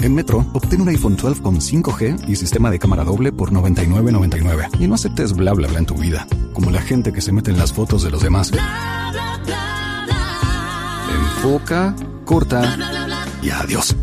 En Metro, obtén un iPhone 12 con 5G y sistema de cámara doble por $99.99. Y no aceptes bla bla bla en tu vida, como la gente que se mete en las fotos de los demás. Bla, bla, bla, bla. Enfoca, corta bla, bla, bla, bla. Y adiós.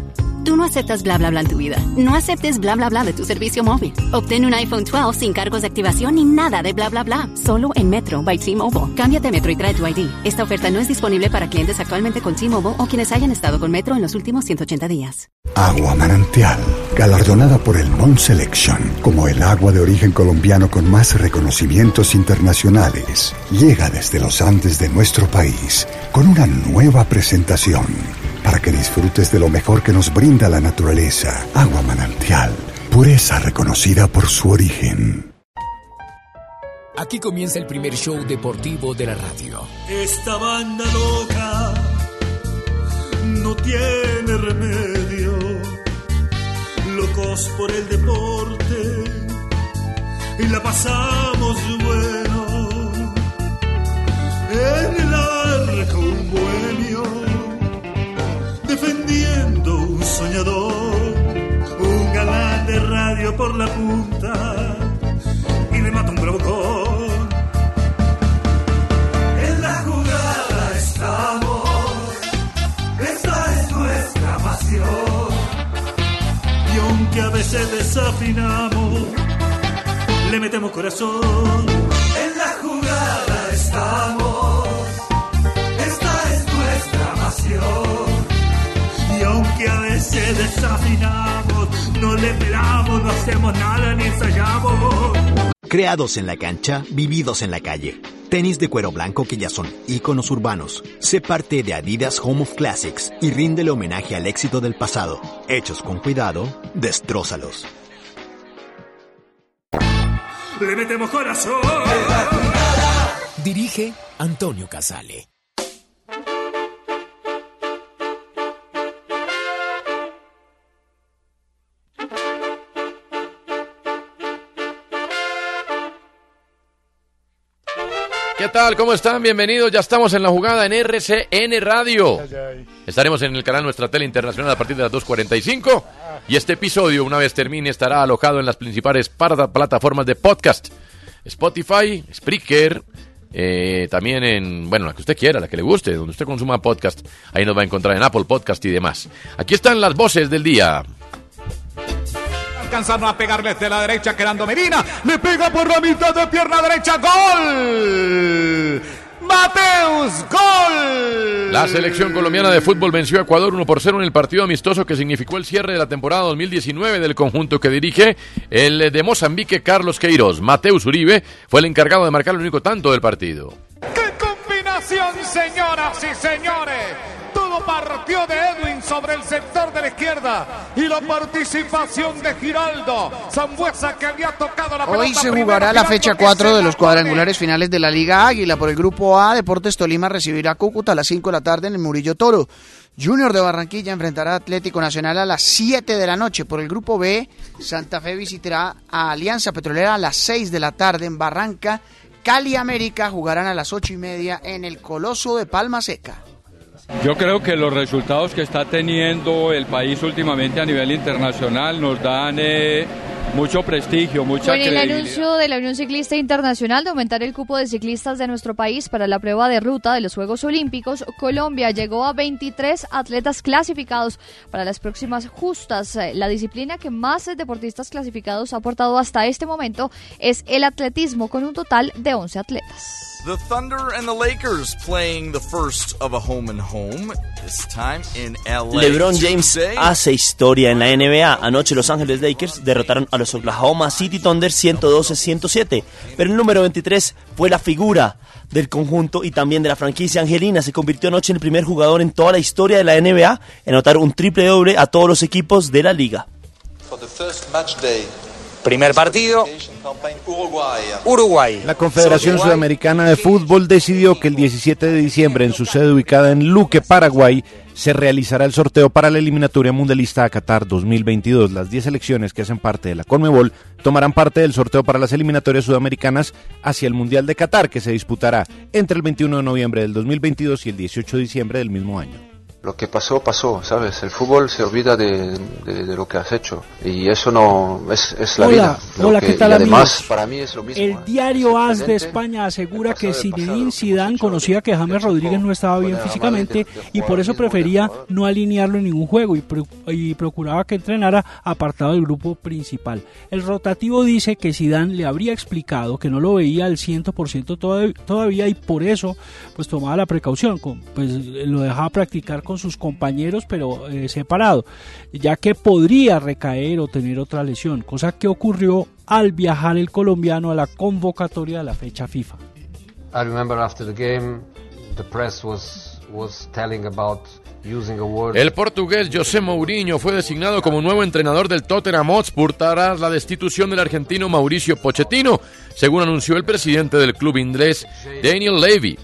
Tú no aceptas bla bla bla en tu vida. No aceptes bla bla bla de tu servicio móvil. Obtén un iPhone 12 sin cargos de activación ni nada de bla bla bla. Solo en Metro by T-Mobile. Cámbiate a Metro y trae tu ID. Esta oferta no es disponible para clientes actualmente con T-Mobile o quienes hayan estado con Metro en los últimos 180 días. Agua Manantial, galardonada por el Mon Selection como el agua de origen colombiano con más reconocimientos internacionales, llega desde los Andes de nuestro país con una nueva presentación para que disfrutes de lo mejor que nos brinda la naturaleza. Agua Manantial, pureza reconocida por su origen. Aquí comienza el primer show deportivo de la radio. Esta banda loca no tiene remedio, locos por el deporte y la pasamos bueno en el arco un bohemio, defendiendo un soñador, un galán de radio por la punta y le mata un bravo gol. En la jugada estamos, esa es nuestra pasión, y aunque a veces desafinamos, le metemos corazón. En la jugada estamos, esta es nuestra pasión, que a veces desafinamos, no le pelamos, no hacemos nada ni ensayamos. Creados en la cancha, vividos en la calle. Tenis de cuero blanco que ya son íconos urbanos. Sé parte de Adidas Home of Classics y ríndele homenaje al éxito del pasado. Hechos con cuidado, destrózalos. Le metemos corazón. Dirige Antonio Casale. ¿Qué tal? ¿Cómo están? Bienvenidos. Ya estamos en la jugada en RCN Radio. Estaremos en el canal Nuestra Tele Internacional a partir de las 2:45. Y este episodio, una vez termine, estará alojado en las principales plataformas de podcast. Spotify, Spreaker, también en, bueno, la que usted quiera, la que le guste, donde usted consuma podcast. Ahí nos va a encontrar en Apple Podcast y demás. Aquí están las voces del día. Alcanzaron a pegarle de la derecha, quedando Medina, le pega por la mitad de pierna derecha, ¡gol! ¡Mateus, gol! La selección colombiana de fútbol venció a Ecuador 1-0 en el partido amistoso que significó el cierre de la temporada 2019 del conjunto que dirige el de Mozambique, Carlos Queiroz. Mateus Uribe fue el encargado de marcar el único tanto del partido. ¡Qué combinación, señoras y señores! Partió de Edwin sobre el sector de la izquierda y la participación de Giraldo Sambuesa, que había tocado la pelota. Hoy se jugará la fecha 4 de los cuadrangulares finales de la Liga Águila. Por el grupo A, Deportes Tolima recibirá a Cúcuta a las 5 de la tarde en el Murillo Toro. Junior de Barranquilla enfrentará a Atlético Nacional a las 7 de la noche. Por el grupo B, Santa Fe visitará a Alianza Petrolera a las 6 de la tarde en Barranca. Cali y América jugarán a las 8:30 en el Coloso de Palma Seca. Yo creo que los resultados que está teniendo el país últimamente a nivel internacional nos dan mucho prestigio, mucha credibilidad. Con el anuncio de la Unión Ciclista Internacional de aumentar el cupo de ciclistas de nuestro país para la prueba de ruta de los Juegos Olímpicos, Colombia llegó a 23 atletas clasificados para las próximas justas. La disciplina que más deportistas clasificados ha aportado hasta este momento es el atletismo, con un total de 11 atletas. The Thunder and the Lakers playing the first of a home and home, this time in LA. LeBron James hace historia en la NBA. Anoche Los Ángeles Lakers derrotaron a los Oklahoma City Thunder 112-107, pero el número 23 fue la figura. del conjunto y también de la franquicia angelina. Se convirtió anoche en el primer jugador en toda la historia de la NBA en anotar un triple doble a todos los equipos de la liga. Primer partido, Uruguay. La Confederación Sudamericana de Fútbol decidió que el 17 de diciembre, en su sede ubicada en Luque, Paraguay, se realizará el sorteo para la eliminatoria mundialista a Qatar 2022. Las 10 selecciones que hacen parte de la CONMEBOL tomarán parte del sorteo para las eliminatorias sudamericanas hacia el Mundial de Qatar, que se disputará entre el 21 de noviembre del 2022 y el 18 de diciembre del mismo año. Lo que pasó, pasó, ¿sabes? El fútbol se olvida de lo que has hecho y eso no es la vida. Hola, ¿qué tal, amigos? Además, para mí es lo mismo. El diario AS de España asegura que Zinedine Zidane conocía que James Rodríguez no estaba bien físicamente y por eso prefería no alinearlo en ningún juego y procuraba que entrenara apartado del grupo principal. El rotativo dice que Zidane le habría explicado que no lo veía al 100% todavía y por eso pues tomaba la precaución, pues lo dejaba practicar con sus compañeros pero separado, ya que podría recaer o tener otra lesión, cosa que ocurrió al viajar el colombiano a la convocatoria de la fecha FIFA. I remember after the game, the press was telling about el portugués José Mourinho fue designado como nuevo entrenador del Tottenham Hotspur tras la destitución del argentino Mauricio Pochettino, según anunció el presidente del club inglés, Daniel Levy.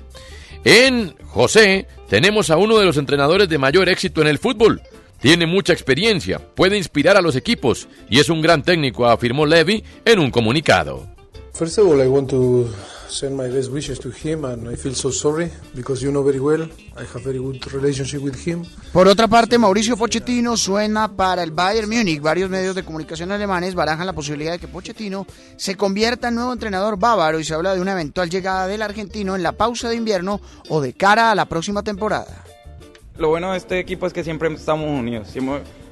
En José tenemos a uno de los entrenadores de mayor éxito en el fútbol. Tiene mucha experiencia, puede inspirar a los equipos y es un gran técnico, afirmó Levy en un comunicado. First of all, I want to send my best wishes to him and I feel so sorry because you know very well I have very good relationship with him. Por otra parte, Mauricio Pochettino suena para el Bayern Múnich. Varios medios de comunicación alemanes barajan la posibilidad de que Pochettino se convierta en nuevo entrenador bávaro y se habla de una eventual llegada del argentino en la pausa de invierno o de cara a la próxima temporada. Lo bueno de este equipo es que siempre estamos unidos.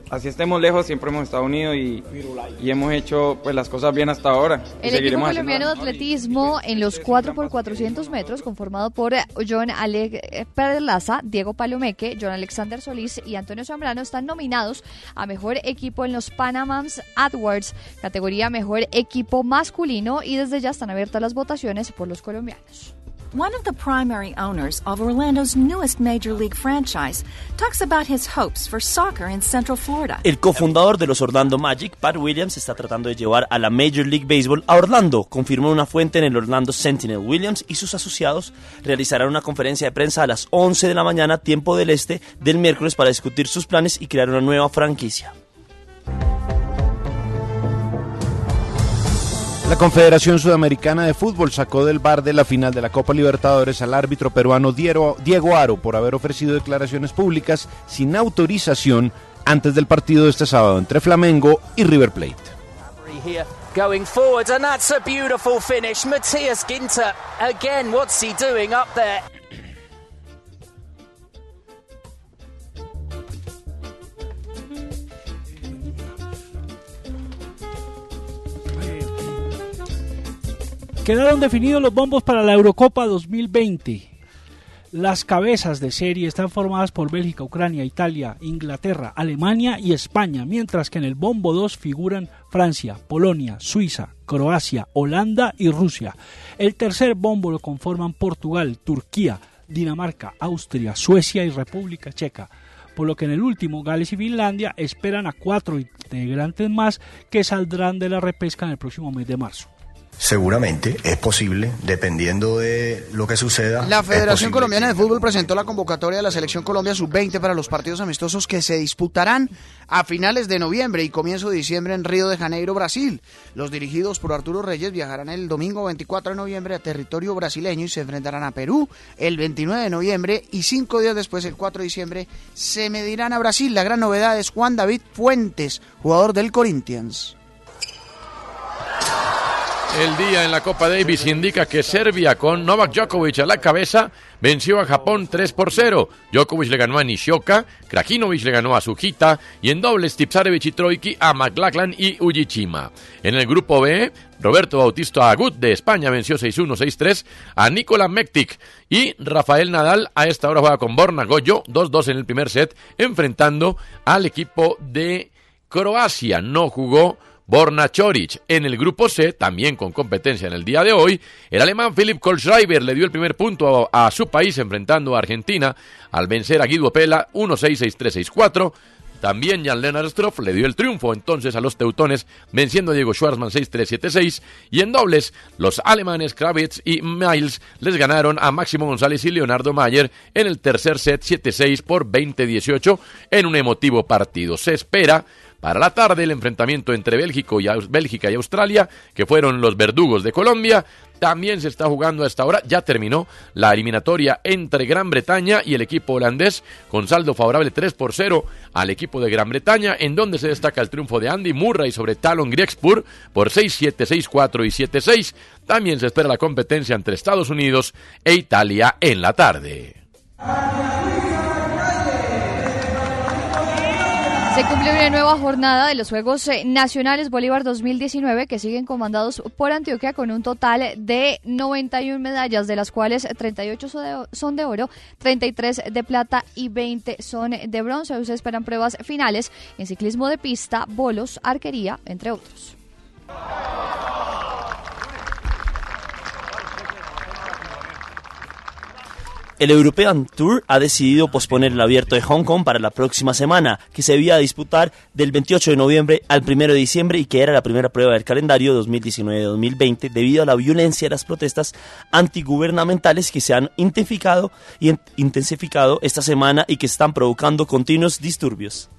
Así estemos lejos, siempre hemos estado unidos y hemos hecho pues las cosas bien hasta ahora. El equipo colombiano de atletismo en los 4x400 metros, conformado por John Alec Perlaza, Diego Palomeque, John Alexander Solís y Antonio Zambrano, están nominados a Mejor Equipo en los Panamans AdWords, categoría Mejor Equipo Masculino, y desde ya están abiertas las votaciones por los colombianos. One of the primary owners of Orlando's newest Major League franchise talks about his hopes for soccer in Central Florida. El cofundador de los Orlando Magic, Pat Williams, está tratando de llevar a la Major League Baseball a Orlando, confirmó una fuente en el Orlando Sentinel. Williams y sus asociados realizarán una conferencia de prensa a las 11 de la mañana, tiempo del este, del miércoles para discutir sus planes y crear una nueva franquicia. La Confederación Sudamericana de Fútbol sacó del bar de la final de la Copa Libertadores al árbitro peruano Diego Aro por haber ofrecido declaraciones públicas sin autorización antes del partido de este sábado entre Flamengo y River Plate. Going forward and that's a beautiful finish. Matías Ginter again, what's he doing up there? Quedaron definidos los bombos para la Eurocopa 2020. Las cabezas de serie están formadas por Bélgica, Ucrania, Italia, Inglaterra, Alemania y España, mientras que en el bombo 2 figuran Francia, Polonia, Suiza, Croacia, Holanda y Rusia. El tercer bombo lo conforman Portugal, Turquía, Dinamarca, Austria, Suecia y República Checa, por lo que en el último Gales y Finlandia esperan a 4 integrantes más que saldrán de la repesca en el próximo mes de marzo. Seguramente, es posible, dependiendo de lo que suceda. La Federación Colombiana de Fútbol presentó la convocatoria de la Selección Colombia Sub-20 para los partidos amistosos que se disputarán a finales de noviembre y comienzo de diciembre en Río de Janeiro, Brasil. Los dirigidos por Arturo Reyes viajarán el domingo 24 de noviembre a territorio brasileño y se enfrentarán a Perú el 29 de noviembre y 5 días después, el 4 de diciembre, se medirán a Brasil. La gran novedad es Juan David Fuentes, jugador del Corinthians. El día en la Copa Davis indica que Serbia, con Novak Djokovic a la cabeza, venció a Japón 3-0. Djokovic le ganó a Nishioka, Krajinovic le ganó a Sujita y en dobles Tipsarevic y Troicki a McLachlan y Ujichima. En el grupo B, Roberto Bautista Agut de España venció 6-1, 6-3 a Nikola Mektic y Rafael Nadal a esta hora juega con Borna Goyo 2-2 en el primer set, enfrentando al equipo de Croacia. No jugó Borna Choric. En el grupo C, también con competencia en el día de hoy, el alemán Philipp Kohlschreiber le dio el primer punto a su país enfrentando a Argentina al vencer a Guido Pela 1-6-6-3-6-4. También Jan-Lennard Stroff le dio el triunfo entonces a los teutones, venciendo a Diego Schwartzman 6-3-7-6. Y en dobles, los alemanes Kravitz y Miles les ganaron a Máximo González y Leonardo Mayer en el tercer set 7-6 por 20-18 en un emotivo partido. Se espera para la tarde el enfrentamiento entre Bélgica y Australia, que fueron los verdugos de Colombia. También se está jugando a esta hora, ya terminó la eliminatoria entre Gran Bretaña y el equipo holandés, con saldo favorable 3-0 al equipo de Gran Bretaña, en donde se destaca el triunfo de Andy Murray sobre Talon Griekspoor por 6-7, 6-4 y 7-6. También se espera la competencia entre Estados Unidos e Italia en la tarde. Se cumple una nueva jornada de los Juegos Nacionales Bolívar 2019 que siguen comandados por Antioquia con un total de 91 medallas, de las cuales 38 son de oro, 33 de plata y 20 son de bronce. Hoy se esperan pruebas finales en ciclismo de pista, bolos, arquería, entre otros. El European Tour ha decidido posponer el abierto de Hong Kong para la próxima semana, que se debía disputar del 28 de noviembre al 1 de diciembre y que era la primera prueba del calendario 2019-2020 debido a la violencia de las protestas antigubernamentales que se han intensificado esta semana y que están provocando continuos disturbios.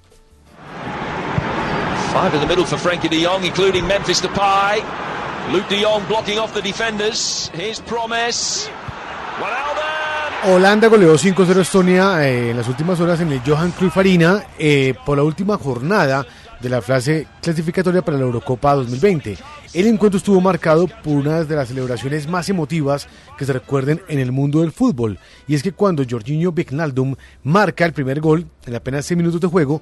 Five in the middle for Frankie de Jong, including Memphis Depay. Luke de Jong blocking off the defenders. His promise. Holanda goleó 5-0 a Estonia en las últimas horas en el Johan Cruyff Arena por la última jornada de la fase clasificatoria para la Eurocopa 2020. El encuentro estuvo marcado por una de las celebraciones más emotivas que se recuerden en el mundo del fútbol, y es que cuando Jorginho Wijnaldum marca el primer gol en apenas 6 minutos de juego,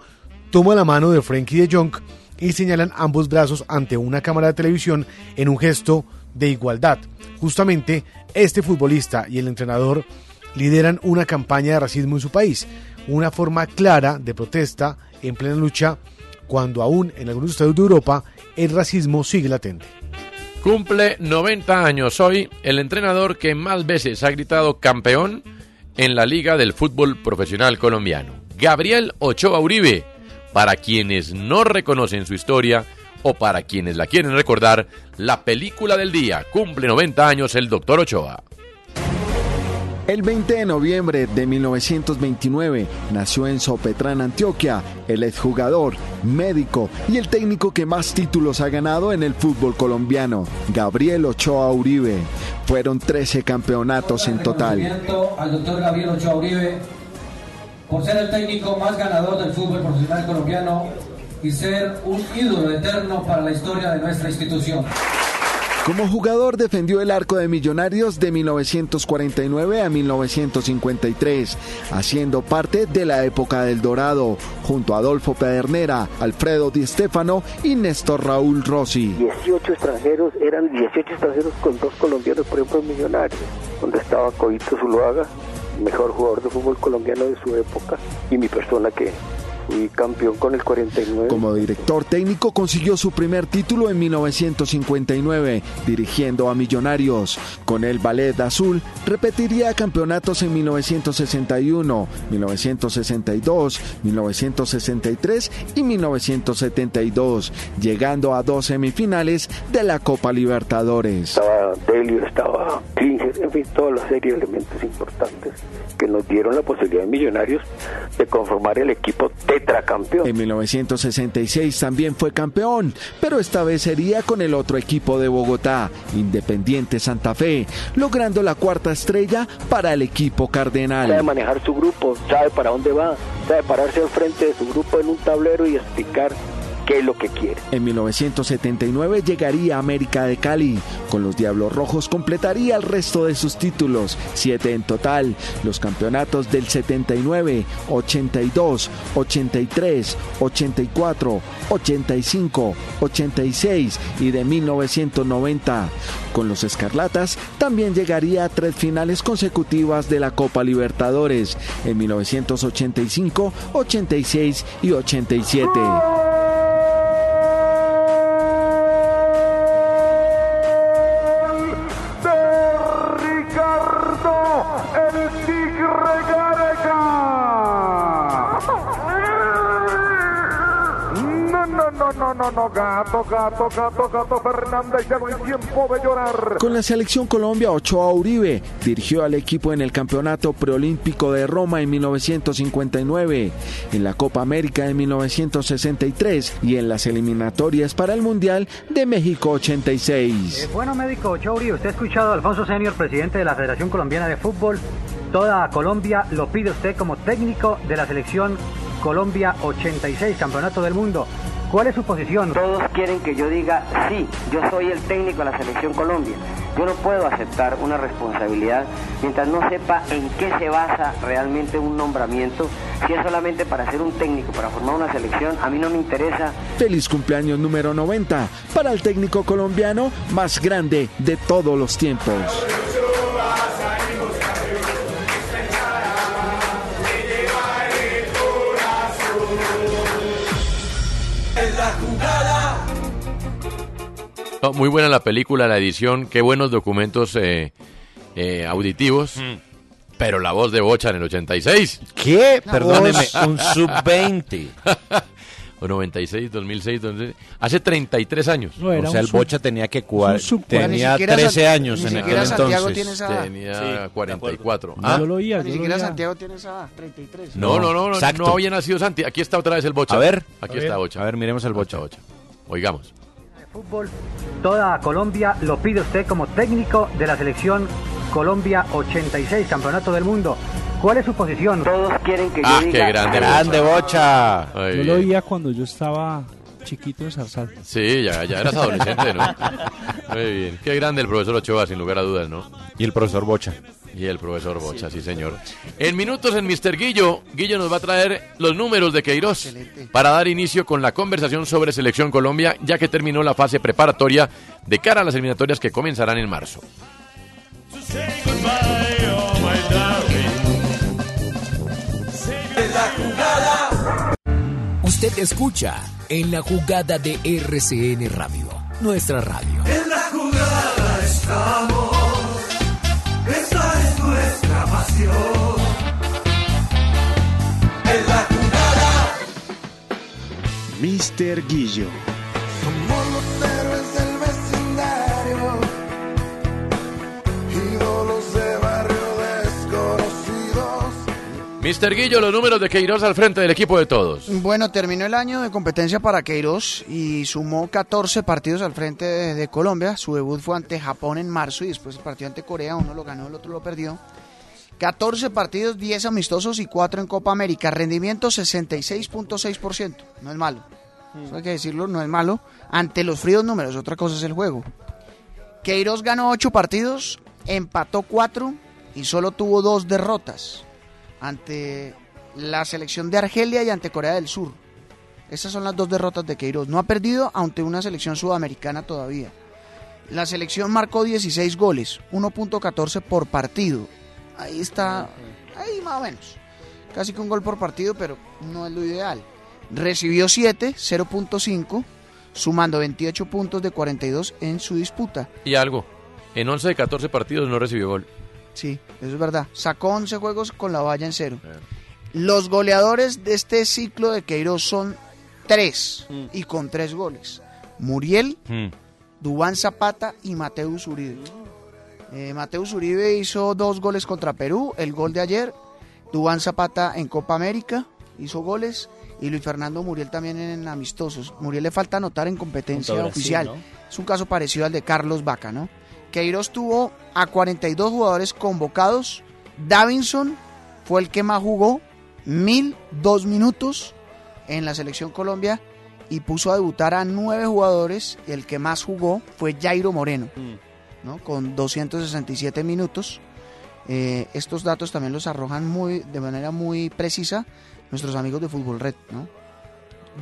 toma la mano de Frenkie de Jong y señalan ambos brazos ante una cámara de televisión en un gesto de igualdad. Justamente este futbolista y el entrenador lideran una campaña de racismo en su país, una forma clara de protesta en plena lucha, cuando aún en algunos estados de Europa el racismo sigue latente. Cumple 90 años hoy el entrenador que más veces ha gritado campeón en la Liga del Fútbol Profesional Colombiano, Gabriel Ochoa Uribe. Para quienes no reconocen su historia o para quienes la quieren recordar, la película del día. Cumple 90 años el Dr. Ochoa. El 20 de noviembre de 1929 nació en Sopetrán, Antioquia, el exjugador, médico y el técnico que más títulos ha ganado en el fútbol colombiano, Gabriel Ochoa Uribe. Fueron 13 campeonatos en total. Reconocimiento al doctor Gabriel Ochoa Uribe por ser el técnico más ganador del fútbol profesional colombiano y ser un ídolo eterno para la historia de nuestra institución. Como jugador defendió el arco de Millonarios de 1949 a 1953, haciendo parte de la época del Dorado, junto a Adolfo Pedernera, Alfredo Di Stéfano y Néstor Raúl Rossi. 18 extranjeros con 2 colombianos, por ejemplo en Millonarios, donde estaba Coito Zuluaga, mejor jugador de fútbol colombiano de su época, y mi persona que fui campeón con el 49. Como director técnico consiguió su primer título en 1959, dirigiendo a Millonarios. Con el Ballet Azul repetiría campeonatos en 1961, 1962, 1963 y 1972, llegando a 2 semifinales de la Copa Libertadores. Estaba Delio, estaba Klinger, en fin, toda la serie de elementos importantes que nos dieron la posibilidad de Millonarios de conformar el equipo tetracampeón. En 1966 también fue campeón, pero esta vez sería con el otro equipo de Bogotá, Independiente Santa Fe, logrando la 4ª estrella para el equipo cardenal. Sabe manejar su grupo, sabe para dónde va, sabe pararse al frente de su grupo en un tablero y explicar qué es lo que quiere. En 1979 llegaría a América de Cali. Con los Diablos Rojos completaría el resto de sus títulos, 7 en total, los campeonatos del 79, 82, 83, 84, 85, 86 y de 1990. Con los Escarlatas también llegaría a 3 finales consecutivas de la Copa Libertadores, en 1985, 86 y 87. No, gato Fernández, ya no hay tiempo de llorar. Con la selección Colombia, Ochoa Uribe dirigió al equipo en el Campeonato Preolímpico de Roma en 1959, en la Copa América en 1963 y en las eliminatorias para el Mundial de México 86. Bueno, médico Ochoa Uribe, usted ha escuchado a Alfonso Senior, presidente de la Federación Colombiana de Fútbol. Toda Colombia lo pide usted como técnico de la selección Colombia 86, Campeonato del Mundo. ¿Cuál es su posición? Todos quieren que yo diga sí, yo soy el técnico de la selección Colombia. Yo no puedo aceptar una responsabilidad mientras no sepa en qué se basa realmente un nombramiento. Si es solamente para ser un técnico, para formar una selección, a mí no me interesa. Feliz cumpleaños número 90 para el técnico colombiano más grande de todos los tiempos. Muy buena la película, la edición, qué buenos documentos auditivos, pero la voz de Bocha en el 86. ¿Qué? Perdóneme, un sub-20. O 96, 2006, 2006, hace 33 años. No, o sea, el Bocha tenía que tenía 13 años en aquel entonces. Tenía 44. Ni siquiera Santiago tiene esa 33. No había nacido Santi. Aquí está otra vez el Bocha. A ver. Aquí está Bocha. A ver, miremos el Bocha. Oigamos. Fútbol, toda Colombia lo pide usted como técnico de la selección Colombia 86, Campeonato del Mundo. ¿Cuál es su posición? Todos quieren que yo diga... ¡Ah, qué grande Bocha! Yo lo oía cuando yo estaba chiquito en Zarzal. Sí, ya eras adolescente, ¿no? Muy bien. Qué grande el profesor Ochoa, sin lugar a dudas, ¿no? Y el profesor Bocha. Y el profesor Bocha, sí señor. En minutos en Mr. Guillo nos va a traer los números de Queiroz para dar inicio con la conversación sobre Selección Colombia, ya que terminó la fase preparatoria de cara a las eliminatorias que comenzarán en marzo. Usted escucha En la Jugada de RCN Radio, nuestra radio. En la jugada estamos. Nuestra pasión en la jugada. Mister Guillo. Somos los héroes del vecindario, ídolos de barrio desconocidos. Mister Guillo, los números de Queiroz al frente del equipo de todos. Bueno, terminó el año de competencia para Queiroz y sumó 14 partidos al frente de Colombia. Su debut fue ante Japón en marzo y después el partido ante Corea. Uno lo ganó, el otro lo perdió. 14 partidos, 10 amistosos y 4 en Copa América. Rendimiento 66.6%. No es malo. Eso hay que decirlo, no es malo. Ante los fríos números, otra cosa es el juego. Queiroz ganó 8 partidos, empató 4 y solo tuvo 2 derrotas. Ante la selección de Argelia y ante Corea del Sur. Esas son las 2 derrotas de Queiroz. No ha perdido ante una selección sudamericana todavía. La selección marcó 16 goles, 1.14 por partido. Ahí está, ahí más o menos. Casi que un gol por partido, pero no es lo ideal. Recibió 7, 0.5, sumando 28 puntos de 42 en su disputa. Y algo, en 11 de 14 partidos no recibió gol. Sí, eso es verdad. Sacó 11 juegos con la valla en cero. Los goleadores de este ciclo de Queiroz son 3, y con 3 goles. Muriel, Duván Zapata y Mateus Uribe. Mateus Uribe hizo 2 goles contra Perú, el gol de ayer. Duván Zapata en Copa América hizo goles y Luis Fernando Muriel también en amistosos. Muriel le falta anotar en competencia oficial, sí, ¿no? Es un caso parecido al de Carlos Vaca, ¿no? Queiroz tuvo a 42 jugadores convocados. Davinson fue el que más jugó, 1.002 minutos en la selección Colombia, y puso a debutar a 9 jugadores, y el que más jugó fue Jairo Moreno, ¿no? Con 267 minutos. Estos datos también los arrojan de manera muy precisa nuestros amigos de Fútbol Red, ¿no?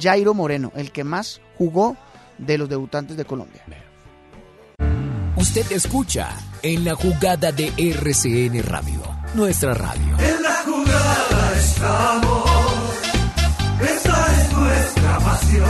Jairo Moreno, el que más jugó de los debutantes de Colombia. Usted escucha En la Jugada de RCN Radio, nuestra radio. En la jugada estamos. Esta es nuestra pasión.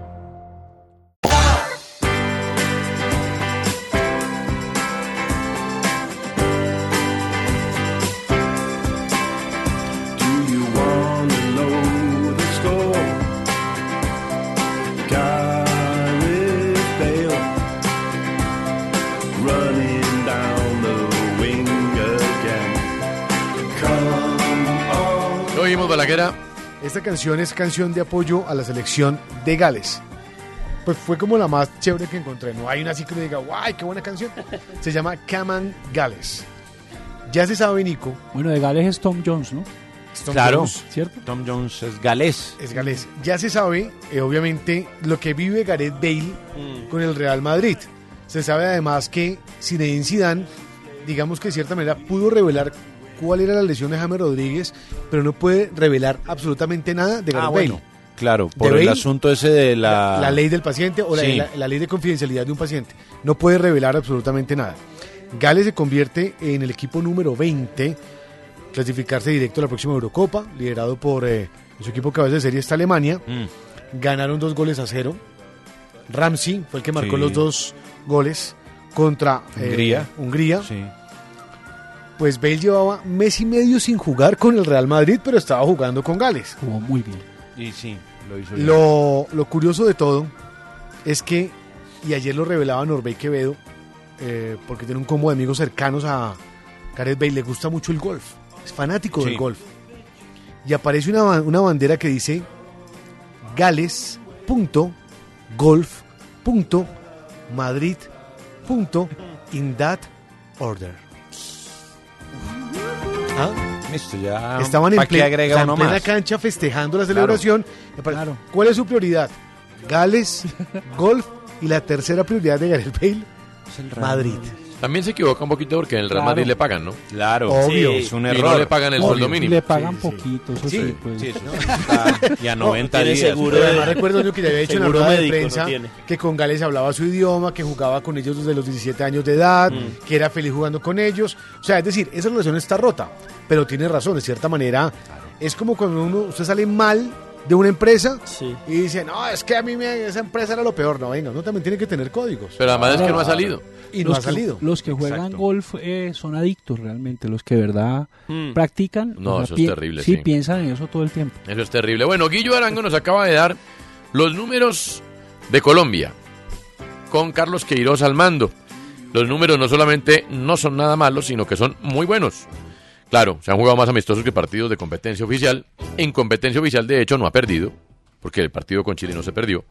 Esta canción es canción de apoyo a la selección de Gales. Pues fue como la más chévere que encontré. No hay una así que me diga, ¡guay, qué buena canción! Se llama Come on Gales. Ya se sabe, Nico. Bueno, de Gales es Tom Jones, ¿no? Tom claro, Jones, ¿cierto? Tom Jones es galés. Es galés. Ya se sabe, obviamente, lo que vive Gareth Bale con el Real Madrid. Se sabe además que Zinedine Zidane, digamos que de cierta manera, pudo revelar cuál era la lesión de James Rodríguez, pero no puede revelar absolutamente nada de Gareth Bale. Bueno, claro, por el asunto ese de la ley del paciente o sí, la ley de confidencialidad de un paciente. No puede revelar absolutamente nada. Gales se convierte en el equipo número 20, clasificarse directo a la próxima Eurocopa, liderado por su equipo cabeza de serie está Alemania. Ganaron 2-0. Ramsey fue el que marcó los 2 goles contra Hungría. Sí. Pues Bale llevaba mes y medio sin jugar con el Real Madrid, pero estaba jugando con Gales. Jugó muy bien. Y sí, lo hizo bien. Lo curioso de todo es que, y ayer lo revelaba Norbey Quevedo, porque tiene un combo de amigos cercanos a Gareth Bale, le gusta mucho el golf, es fanático del golf. Y aparece una bandera que dice Gales.golf.madrid.in that order. Listo, ya estaban en plena cancha festejando la celebración. Claro. ¿Cuál es su prioridad? Gales, golf y la tercera prioridad de Gareth Bale, Madrid. También se equivoca un poquito porque en el Real Madrid le pagan, ¿no? Claro, obvio, es un error. Y no le pagan el sueldo mínimo. Le pagan poquito, eso sí. Pues. Sí, no, y a 90 días. Seguro, además recuerdo yo que le había hecho en la rueda de prensa que con Gales hablaba su idioma, que jugaba con ellos desde los 17 años de edad, que era feliz jugando con ellos. O sea, es decir, esa relación está rota, pero tiene razón, de cierta manera. Claro. Es como cuando usted sale mal de una empresa y dice, no, es que a mí esa empresa era lo peor. No, venga, uno también tiene que tener códigos. Pero además es que no ha salido. Y no ha salido. Los que juegan golf son adictos realmente, los que de verdad practican. No, eso es terrible. Sí, piensan en eso todo el tiempo. Eso es terrible. Bueno, Guillo Arango nos acaba de dar los números de Colombia, con Carlos Queiroz al mando. Los números no solamente no son nada malos, sino que son muy buenos. Claro, se han jugado más amistosos que partidos de competencia oficial. En competencia oficial, de hecho, no ha perdido, porque el partido con Chile no se perdió.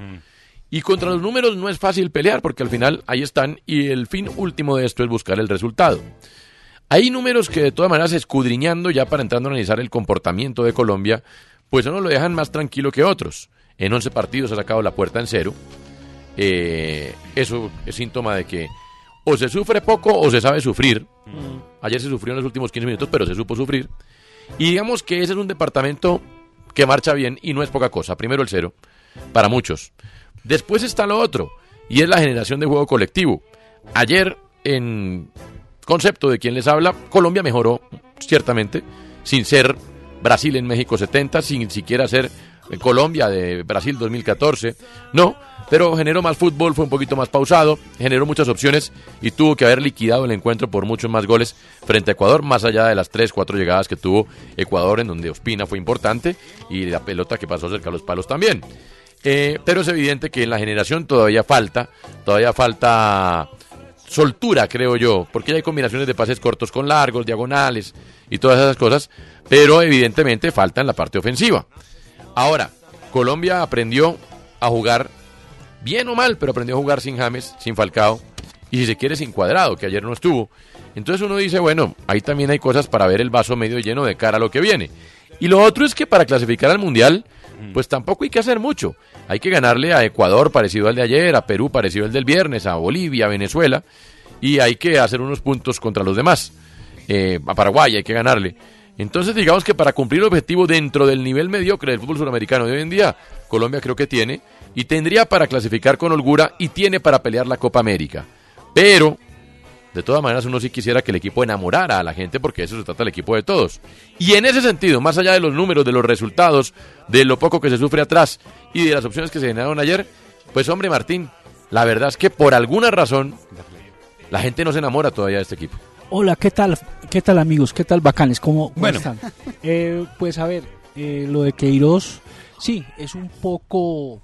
Y contra los números no es fácil pelear, porque al final ahí están, y el fin último de esto es buscar el resultado. Hay números que, de todas maneras, escudriñando ya para entrar a analizar el comportamiento de Colombia, pues uno lo dejan más tranquilo que otros. En 11 partidos ha sacado la puerta en cero. Eso es síntoma de que o se sufre poco o se sabe sufrir. Ayer se sufrió en los últimos 15 minutos, pero se supo sufrir. Y digamos que ese es un departamento que marcha bien y no es poca cosa. Primero el cero, para muchos. Después está lo otro, y es la generación de juego colectivo. Ayer, en concepto de quien les habla, Colombia mejoró, ciertamente, sin ser Brasil en México 70, sin siquiera ser Colombia de Brasil 2014. No, pero generó más fútbol, fue un poquito más pausado, generó muchas opciones y tuvo que haber liquidado el encuentro por muchos más goles frente a Ecuador, más allá de las 3-4 llegadas que tuvo Ecuador, en donde Ospina fue importante y la pelota que pasó cerca de los palos también. Pero es evidente que en la generación todavía falta soltura, creo yo, porque ya hay combinaciones de pases cortos con largos, diagonales y todas esas cosas, pero evidentemente falta en la parte ofensiva. Ahora, Colombia aprendió a jugar bien o mal, pero aprendió a jugar sin James, sin Falcao y si se quiere sin Cuadrado, que ayer no estuvo. Entonces uno dice, bueno, ahí también hay cosas para ver el vaso medio lleno de cara a lo que viene. Y lo otro es que para clasificar al Mundial, pues tampoco hay que hacer mucho. Hay que ganarle a Ecuador parecido al de ayer, a Perú parecido al del viernes, a Bolivia, a Venezuela, y hay que hacer unos puntos contra los demás. A Paraguay hay que ganarle. Entonces digamos que para cumplir el objetivo dentro del nivel mediocre del fútbol suramericano de hoy en día, Colombia creo que tiene, y tendría para clasificar con holgura, y tiene para pelear la Copa América. Pero, de todas maneras, uno sí quisiera que el equipo enamorara a la gente, porque eso se trata del equipo de todos. Y en ese sentido, más allá de los números, de los resultados, de lo poco que se sufre atrás y de las opciones que se generaron ayer, pues hombre, Martín, la verdad es que por alguna razón la gente no se enamora todavía de este equipo. Hola, ¿qué tal amigos? ¿Qué tal bacanes? ¿Cómo bueno. Están? Pues a ver, lo de Queiroz, sí, es un poco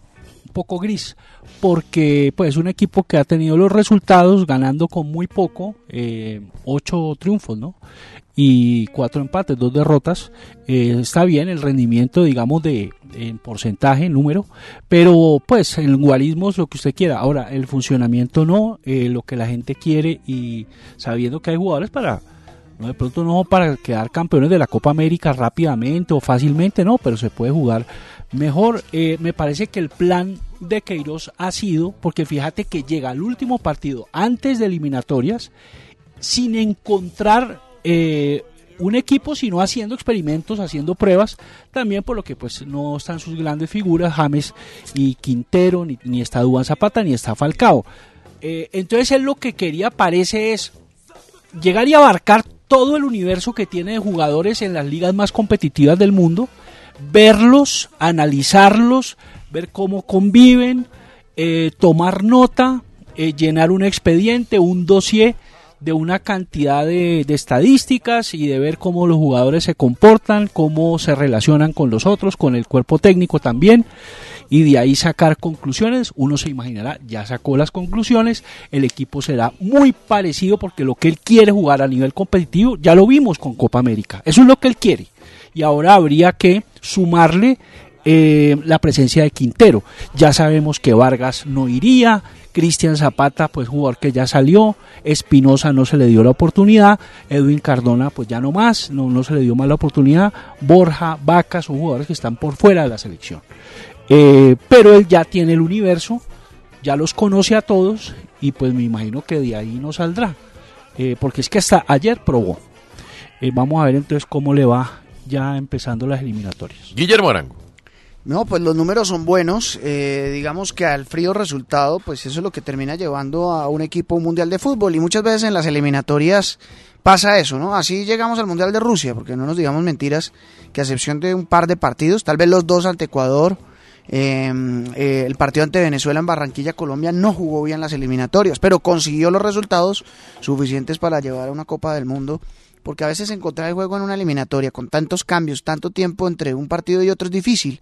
gris, porque pues un equipo que ha tenido los resultados ganando con muy poco, 8 triunfos, ¿no? Y 4 empates, 2 derrotas, está bien el rendimiento, digamos, de en porcentaje, en número, pero pues el guarismo es lo que usted quiera. Ahora, el funcionamiento no, lo que la gente quiere, y sabiendo que hay jugadores para... No, de pronto no para quedar campeones de la Copa América rápidamente o fácilmente, no, pero se puede jugar mejor. Me parece que el plan de Queiroz ha sido, porque fíjate que llega al último partido antes de eliminatorias sin encontrar un equipo, sino haciendo experimentos, haciendo pruebas, también por lo que pues no están sus grandes figuras, James y Quintero, ni está Duván Zapata, ni está Falcao. Entonces él lo que quería parece es llegar y abarcar todo el universo que tiene de jugadores en las ligas más competitivas del mundo, verlos, analizarlos, ver cómo conviven, tomar nota, llenar un expediente, un dossier de una cantidad de estadísticas y de ver cómo los jugadores se comportan, cómo se relacionan con los otros, con el cuerpo técnico también, y de ahí sacar conclusiones. Uno se imaginará, ya sacó las conclusiones, el equipo será muy parecido, porque lo que él quiere jugar a nivel competitivo, ya lo vimos con Copa América, eso es lo que él quiere, y ahora habría que sumarle la presencia de Quintero. Ya sabemos que Vargas no iría, Cristian Zapata, pues jugador que ya salió, Espinosa no se le dio la oportunidad, Edwin Cardona pues ya no se le dio más la oportunidad, Borja, Vaca, son jugadores que están por fuera de la selección. Pero él ya tiene el universo, ya los conoce a todos, y pues me imagino que de ahí no saldrá, porque es que hasta ayer probó. Vamos a ver entonces cómo le va ya empezando las eliminatorias. Guillermo Arango. No, pues los números son buenos, digamos que al frío resultado, pues eso es lo que termina llevando a un equipo mundial de fútbol, y muchas veces en las eliminatorias pasa eso, ¿no? Así llegamos al mundial de Rusia, porque no nos digamos mentiras, que a excepción de un par de partidos, tal vez los 2 ante Ecuador, el partido ante Venezuela en Barranquilla, Colombia no jugó bien las eliminatorias, pero consiguió los resultados suficientes para llevar a una Copa del Mundo. Porque a veces encontrar el juego en una eliminatoria con tantos cambios, tanto tiempo entre un partido y otro es difícil,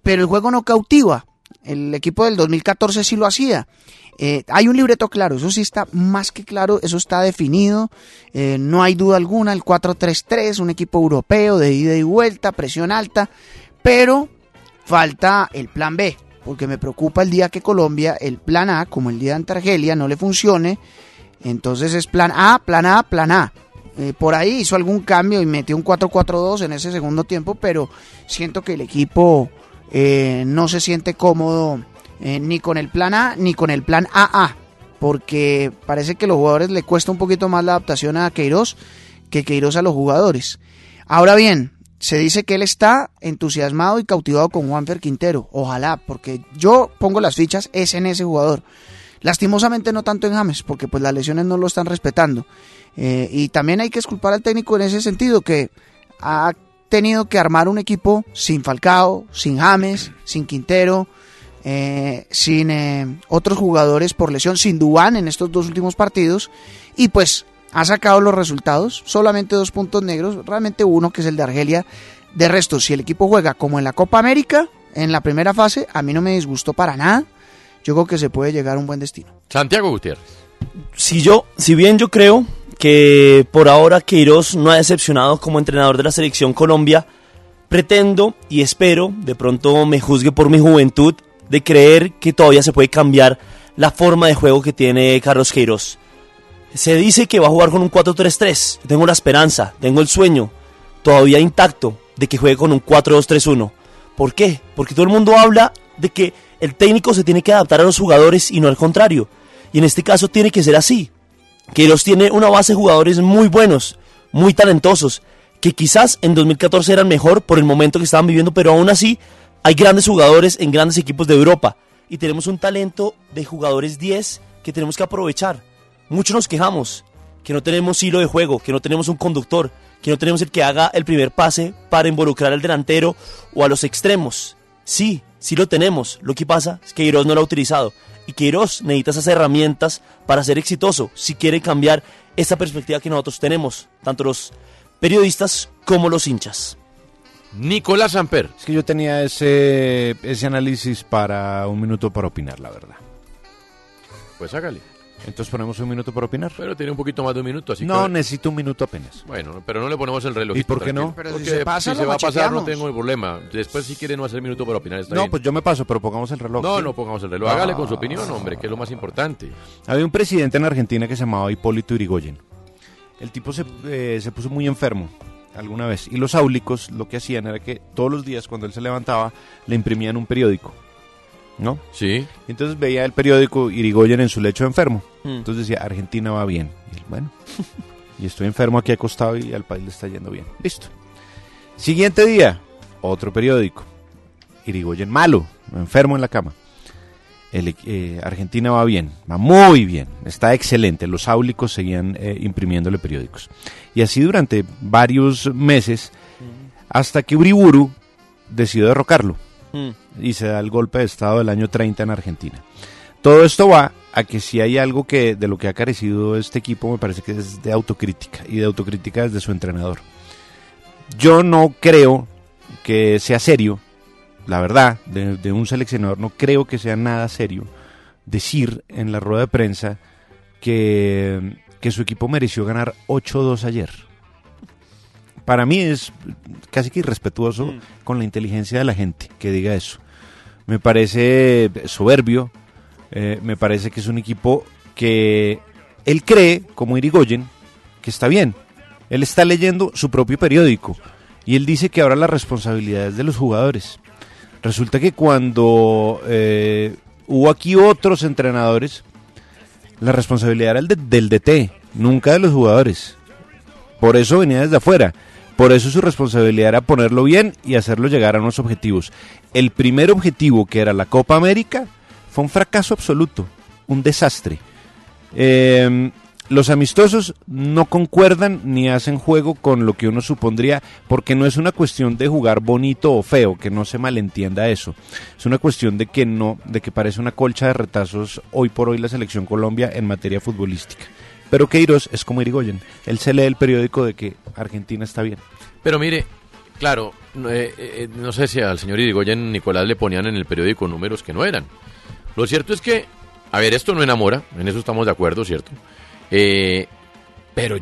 pero el juego no cautiva. El equipo del 2014 sí lo hacía. Hay un libreto claro, eso sí está más que claro, eso está definido, no hay duda alguna, el 4-3-3, un equipo europeo de ida y vuelta, presión alta, pero falta el plan B, porque me preocupa el día que Colombia, el plan A, como el día ante Argelia, no le funcione, entonces es plan A, plan A, plan A. Por ahí hizo algún cambio y metió un 4-4-2 en ese segundo tiempo, pero siento que el equipo no se siente cómodo ni con el plan A ni con el plan AA, porque parece que a los jugadores le cuesta un poquito más la adaptación a Queiroz que Queiroz a los jugadores. Ahora bien, se dice que él está entusiasmado y cautivado con Juanfer Quintero, ojalá, porque yo pongo las fichas es en ese jugador. Lastimosamente no tanto en James, porque pues las lesiones no lo están respetando. Y también hay que exculpar al técnico en ese sentido, que ha tenido que armar un equipo sin Falcao, sin James, sin Quintero, sin otros jugadores por lesión, sin Duván en estos 2 últimos partidos, y pues ha sacado los resultados, solamente 2 puntos negros, realmente uno que es el de Argelia. De resto, si el equipo juega como en la Copa América, en la primera fase, a mí no me disgustó para nada, yo creo que se puede llegar a un buen destino. Santiago Gutiérrez. Si bien yo creo que por ahora Queiroz no ha decepcionado como entrenador de la selección Colombia, Pretendo y espero, de pronto me juzgue por mi juventud, de creer que todavía se puede cambiar la forma de juego que tiene Carlos Queiroz. Se dice que va a jugar con un 4-3-3. Tengo la esperanza, tengo el sueño todavía intacto de que juegue con un 4-2-3-1. ¿Por qué? Porque todo el mundo habla de que el técnico se tiene que adaptar a los jugadores y no al contrario. Y en este caso tiene que ser así. Queiroz tiene una base de jugadores muy buenos, muy talentosos, que quizás en 2014 eran mejor por el momento que estaban viviendo, pero aún así hay grandes jugadores en grandes equipos de Europa. Y tenemos un talento de jugadores 10 que tenemos que aprovechar. Muchos nos quejamos que no tenemos hilo de juego, que no tenemos un conductor, que no tenemos el que haga el primer pase para involucrar al delantero o a los extremos. Sí, sí lo tenemos. Lo que pasa es que Queiroz no lo ha utilizado. Y Queiroz necesita esas herramientas para ser exitoso si quiere cambiar esta perspectiva que nosotros tenemos, tanto los periodistas como los hinchas. Nicolás Samper. Es que yo tenía ese análisis para un minuto para opinar, la verdad. Pues hágale. Entonces ponemos un minuto para opinar. Pero tiene un poquito más de un minuto, así No, necesito un minuto apenas. Bueno, pero no le ponemos el reloj. ¿Y por qué no? Pero porque si se pasa, si se va a pasar, no tengo el problema. Después, si quiere no hacer minuto para opinar, está bien. Pues yo me paso, pero pongamos el reloj. No, ¿sí? No pongamos el reloj. Hágale con su opinión, hombre, que es lo más importante. Había un presidente en Argentina que se llamaba Hipólito Yrigoyen. El tipo se puso muy enfermo alguna vez. Y los áulicos lo que hacían era que todos los días, cuando él se levantaba, le imprimían un periódico, ¿no? Sí. Entonces veía el periódico Yrigoyen en su lecho enfermo. Entonces decía, Argentina va bien. Y él, bueno, y estoy enfermo aquí acostado y al país le está yendo bien. Listo. Siguiente día, otro periódico. Yrigoyen malo, enfermo en la cama. Argentina va bien, va muy bien, está excelente. Los áulicos seguían imprimiéndole periódicos. Y así durante varios meses, hasta que Uriburu decidió derrocarlo. Y se da el golpe de estado del año 30 en Argentina. Todo esto va a que si hay algo que de lo que ha carecido este equipo, me parece que es de autocrítica, y de autocrítica desde su entrenador. Yo no creo que sea serio, la verdad, de un seleccionador, no creo que sea nada serio decir en la rueda de prensa que su equipo mereció ganar 8-2 ayer. Para mí es casi que irrespetuoso con la inteligencia de la gente que diga eso. Me parece soberbio, me parece que es un equipo que él cree, como Yrigoyen, que está bien. Él está leyendo su propio periódico y él dice que ahora la responsabilidad es de los jugadores. Resulta que cuando hubo aquí otros entrenadores, la responsabilidad era del DT, nunca de los jugadores. Por eso venía desde afuera. Por eso su responsabilidad era ponerlo bien y hacerlo llegar a unos objetivos. El primer objetivo, que era la Copa América, fue un fracaso absoluto, un desastre. Los amistosos no concuerdan ni hacen juego con lo que uno supondría, porque no es una cuestión de jugar bonito o feo, que no se malentienda eso. Es una cuestión de que no, de que parece una colcha de retazos hoy por hoy la selección Colombia en materia futbolística. Pero Queiroz es como Yrigoyen, él se lee el periódico de que Argentina está bien. Pero mire, claro, no sé si al señor Yrigoyen Nicolás le ponían en el periódico números que no eran. Lo cierto es que, a ver, esto no enamora, en eso estamos de acuerdo, ¿cierto? Pero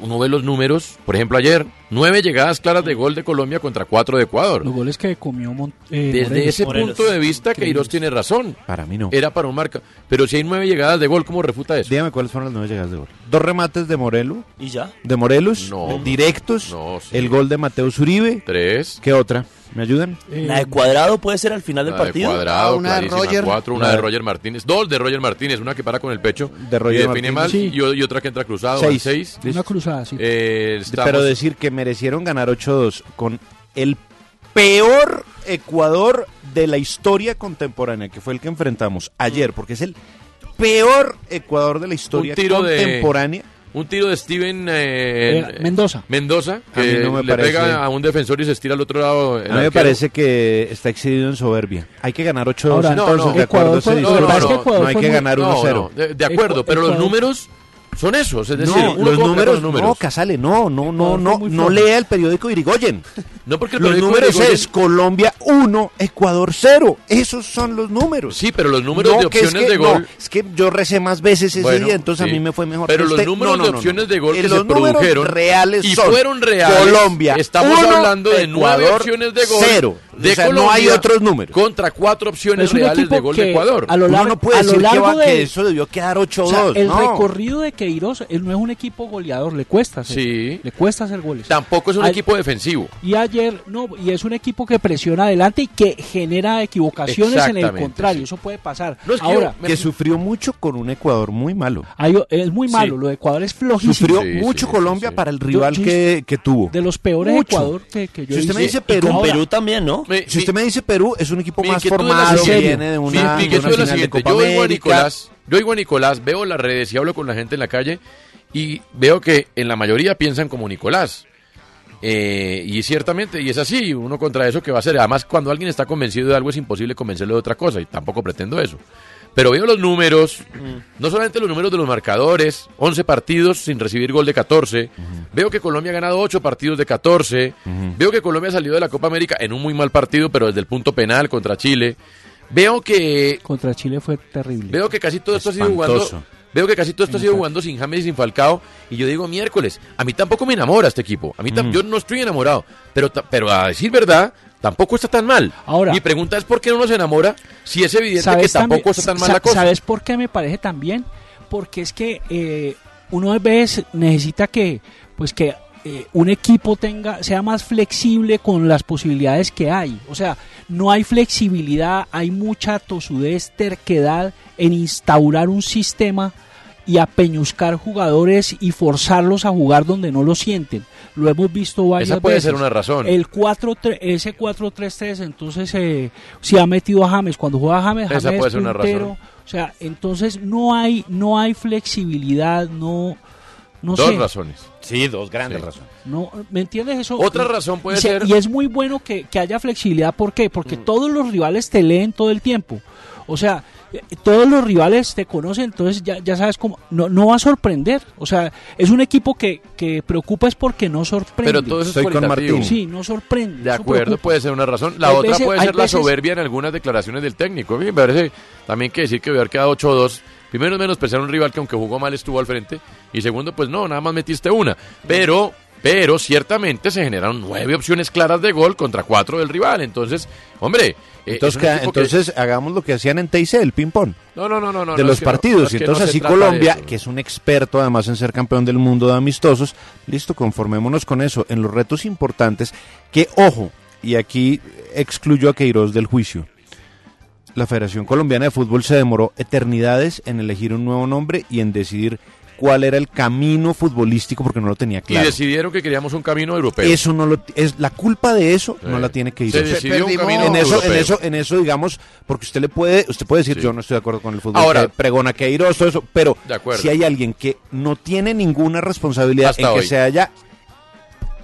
uno ve los números, por ejemplo ayer, 9 llegadas claras de gol de Colombia contra 4 de Ecuador. Los goles que comió Desde ese punto de vista, Queiroz tiene razón. Para mí no. Era para un marca. Pero si hay 9 llegadas de gol, ¿cómo refuta eso? Dígame cuáles fueron las 9 llegadas de gol. 2 remates de Morelo. ¿Y ya? De Morelos. No, directos. No, sí. El gol de Mateus Uribe. 3. ¿Qué otra? ¿Me ayudan? La de Cuadrado puede ser al final del partido. Cuadrado, una de Roger. 4, una de Roger Martínez. 2 de Roger Martínez, una que para con el pecho de Roger y define mal, sí. Y otra que entra cruzado. 6. Una cruzada, sí. Pero decir que merecieron ganar 8-2 con el peor Ecuador de la historia contemporánea, que fue el que enfrentamos ayer, porque es el peor Ecuador de la historia contemporánea. Un tiro de Steven Mendoza, que a mí no me le parece, pega a un defensor y se estira al otro lado. A mí me parece que está excedido en soberbia. Hay que ganar 8-2 entonces, de acuerdo. No hay que ganar 1-0. De acuerdo, pero los números son esos. Es decir, los números. No, Casale, no lea el periódico Yrigoyen. No, porque los números es Colombia 1, Ecuador 0. Esos son los números. Sí, pero los números no, de opciones es que, de gol. No, es que yo recé más veces ese día, entonces sí, a mí me fue mejor. Pero que los números de opciones de gol que se produjeron reales y son, fueron reales. Colombia, estamos uno, hablando de 9 opciones de gol. 0. De o sea, Colombia, no hay otros números. Contra 4 opciones reales de gol de Ecuador. A lo largo, uno no puede decir que eso debió quedar 8-2. O sea, el recorrido de Queiroz, él no es un equipo goleador, le cuesta hacer, le cuesta hacer goles. Tampoco es un equipo defensivo. Y ayer, y es un equipo que presiona adelante y que genera equivocaciones en el contrario, eso puede pasar. No, es que ahora que sufrió mucho con un Ecuador muy malo. Es muy malo, lo de Ecuador es flojísimo. Sufrió mucho Colombia para el rival que tuvo. De los peores Ecuador que yo he visto. Si usted me dice Perú, con Perú también, ¿no? Si usted me dice Perú, es un equipo más formado, que viene de una final de Copa América. Yo oigo a Nicolás, veo las redes y hablo con la gente en la calle y veo que en la mayoría piensan como Nicolás. Y ciertamente, y es así, uno contra eso que va a ser, además cuando alguien está convencido de algo es imposible convencerlo de otra cosa, y tampoco pretendo eso, pero veo los números, no solamente los números de los marcadores, 11 partidos sin recibir gol de 14, veo que Colombia ha ganado 8 partidos de 14, veo que Colombia ha salido de la Copa América en un muy mal partido, pero desde el punto penal contra Chile, veo que... Contra Chile fue terrible. Veo que casi todo esto ha sido jugando... Veo que casi todo esto ha sido jugando sin James y sin Falcao, y yo digo, miércoles, a mí tampoco me enamora este equipo, a mí yo no estoy enamorado, pero a decir verdad, tampoco está tan mal. Ahora, mi pregunta es por qué uno se enamora si es evidente que tampoco está tan mal la cosa. ¿Sabes por qué me parece tan bien? Porque es que uno a veces necesita que, pues que un equipo sea más flexible con las posibilidades que hay. O sea, no hay flexibilidad, hay mucha tosudez, terquedad en instaurar un sistema y a peñuscar jugadores y forzarlos a jugar donde no lo sienten. Lo hemos visto varias veces. Esa puede ser una razón. Ese 4-3-3, entonces, si ha metido a James, cuando juega James esa puede ser una razón. O sea, entonces no hay flexibilidad, dos razones. Sí, dos grandes razones. No, ¿me entiendes eso? Otra razón puede ser... Y es muy bueno que haya flexibilidad. ¿Por qué? Porque todos los rivales te leen todo el tiempo. O sea, todos los rivales te conocen, entonces ya sabes cómo. No va a sorprender. O sea, es un equipo que preocupa es porque no sorprende. Pero todo eso estoy con Martín. Sí, no sorprende. De acuerdo, preocupa. Puede ser una razón. La otra puede ser la soberbia en algunas declaraciones del técnico. Me parece también que decir que hubiera quedado 8-2. Primero, menospreciar a un rival que aunque jugó mal estuvo al frente. Y segundo, pues no, nada más metiste una. Pero ciertamente se generaron 9 opciones claras de gol contra 4 del rival. Entonces, hombre... Entonces, hagamos lo que hacían en TIC, el ping-pong. No. De los partidos. Y entonces, así Colombia, que es un experto además en ser campeón del mundo de amistosos, listo, conformémonos con eso. En los retos importantes, que ojo, y aquí excluyo a Queiroz del juicio. La Federación Colombiana de Fútbol se demoró eternidades en elegir un nuevo nombre y en decidir cuál era el camino futbolístico porque no lo tenía claro. Y decidieron que queríamos un camino europeo. Eso no lo es la culpa de eso, no la tiene que ir. Se decidió un camino europeo. En eso digamos, porque usted puede decir yo no estoy de acuerdo con el fútbol. Ahora, pregona que ir o eso, pero si hay alguien que no tiene ninguna responsabilidad hasta en que se haya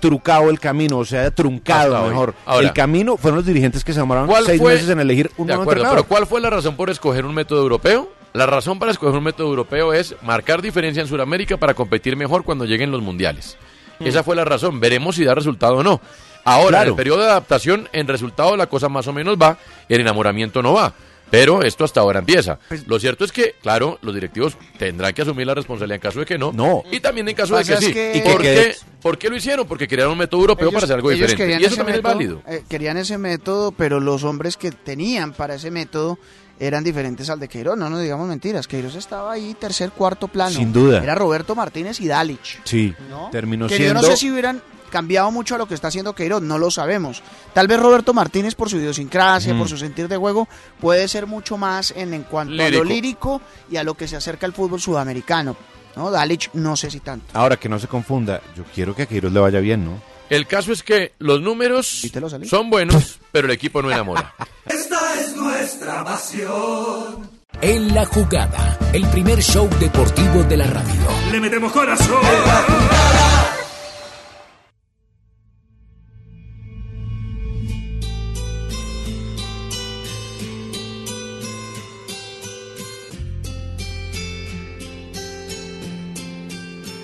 trucado el camino, o sea, truncado mejor. Ahora, el camino fueron los dirigentes que se demoraron 6 meses en elegir un nuevo entrenador. Pero ¿cuál fue la razón por escoger un método europeo? La razón para escoger un método europeo es marcar diferencia en Sudamérica para competir mejor cuando lleguen los mundiales. Esa fue la razón. Veremos si da resultado o no. Ahora, en el periodo de adaptación, en resultado la cosa más o menos va, el enamoramiento no va. Pero esto hasta ahora empieza. Lo cierto es que, claro, los directivos tendrán que asumir la responsabilidad en caso de que no. Y también en caso de que sí. ¿Por qué lo hicieron? Porque crearon un método europeo para hacer algo diferente. Y eso también es válido. Querían ese método, pero los hombres que tenían para ese método eran diferentes al de Queiroz, no nos digamos mentiras. Queiroz estaba ahí, tercer, cuarto plano. Sin duda. Era Roberto Martínez y Dalic. Sí, ¿no? Terminó que siendo... Yo no sé si hubieran cambiado mucho a lo que está haciendo Queiroz, no lo sabemos. Tal vez Roberto Martínez, por su idiosincrasia, por su sentir de juego, puede ser mucho más en cuanto lírico. A lo lírico y a lo que se acerca al fútbol sudamericano, ¿no? Dalic no sé si tanto. Ahora, que no se confunda, yo quiero que a Queiroz le vaya bien, ¿no? El caso es que los números son buenos, pero el equipo no enamora. Esta es nuestra pasión. En la jugada, el primer show deportivo de la radio. Le metemos corazón. En la jugada.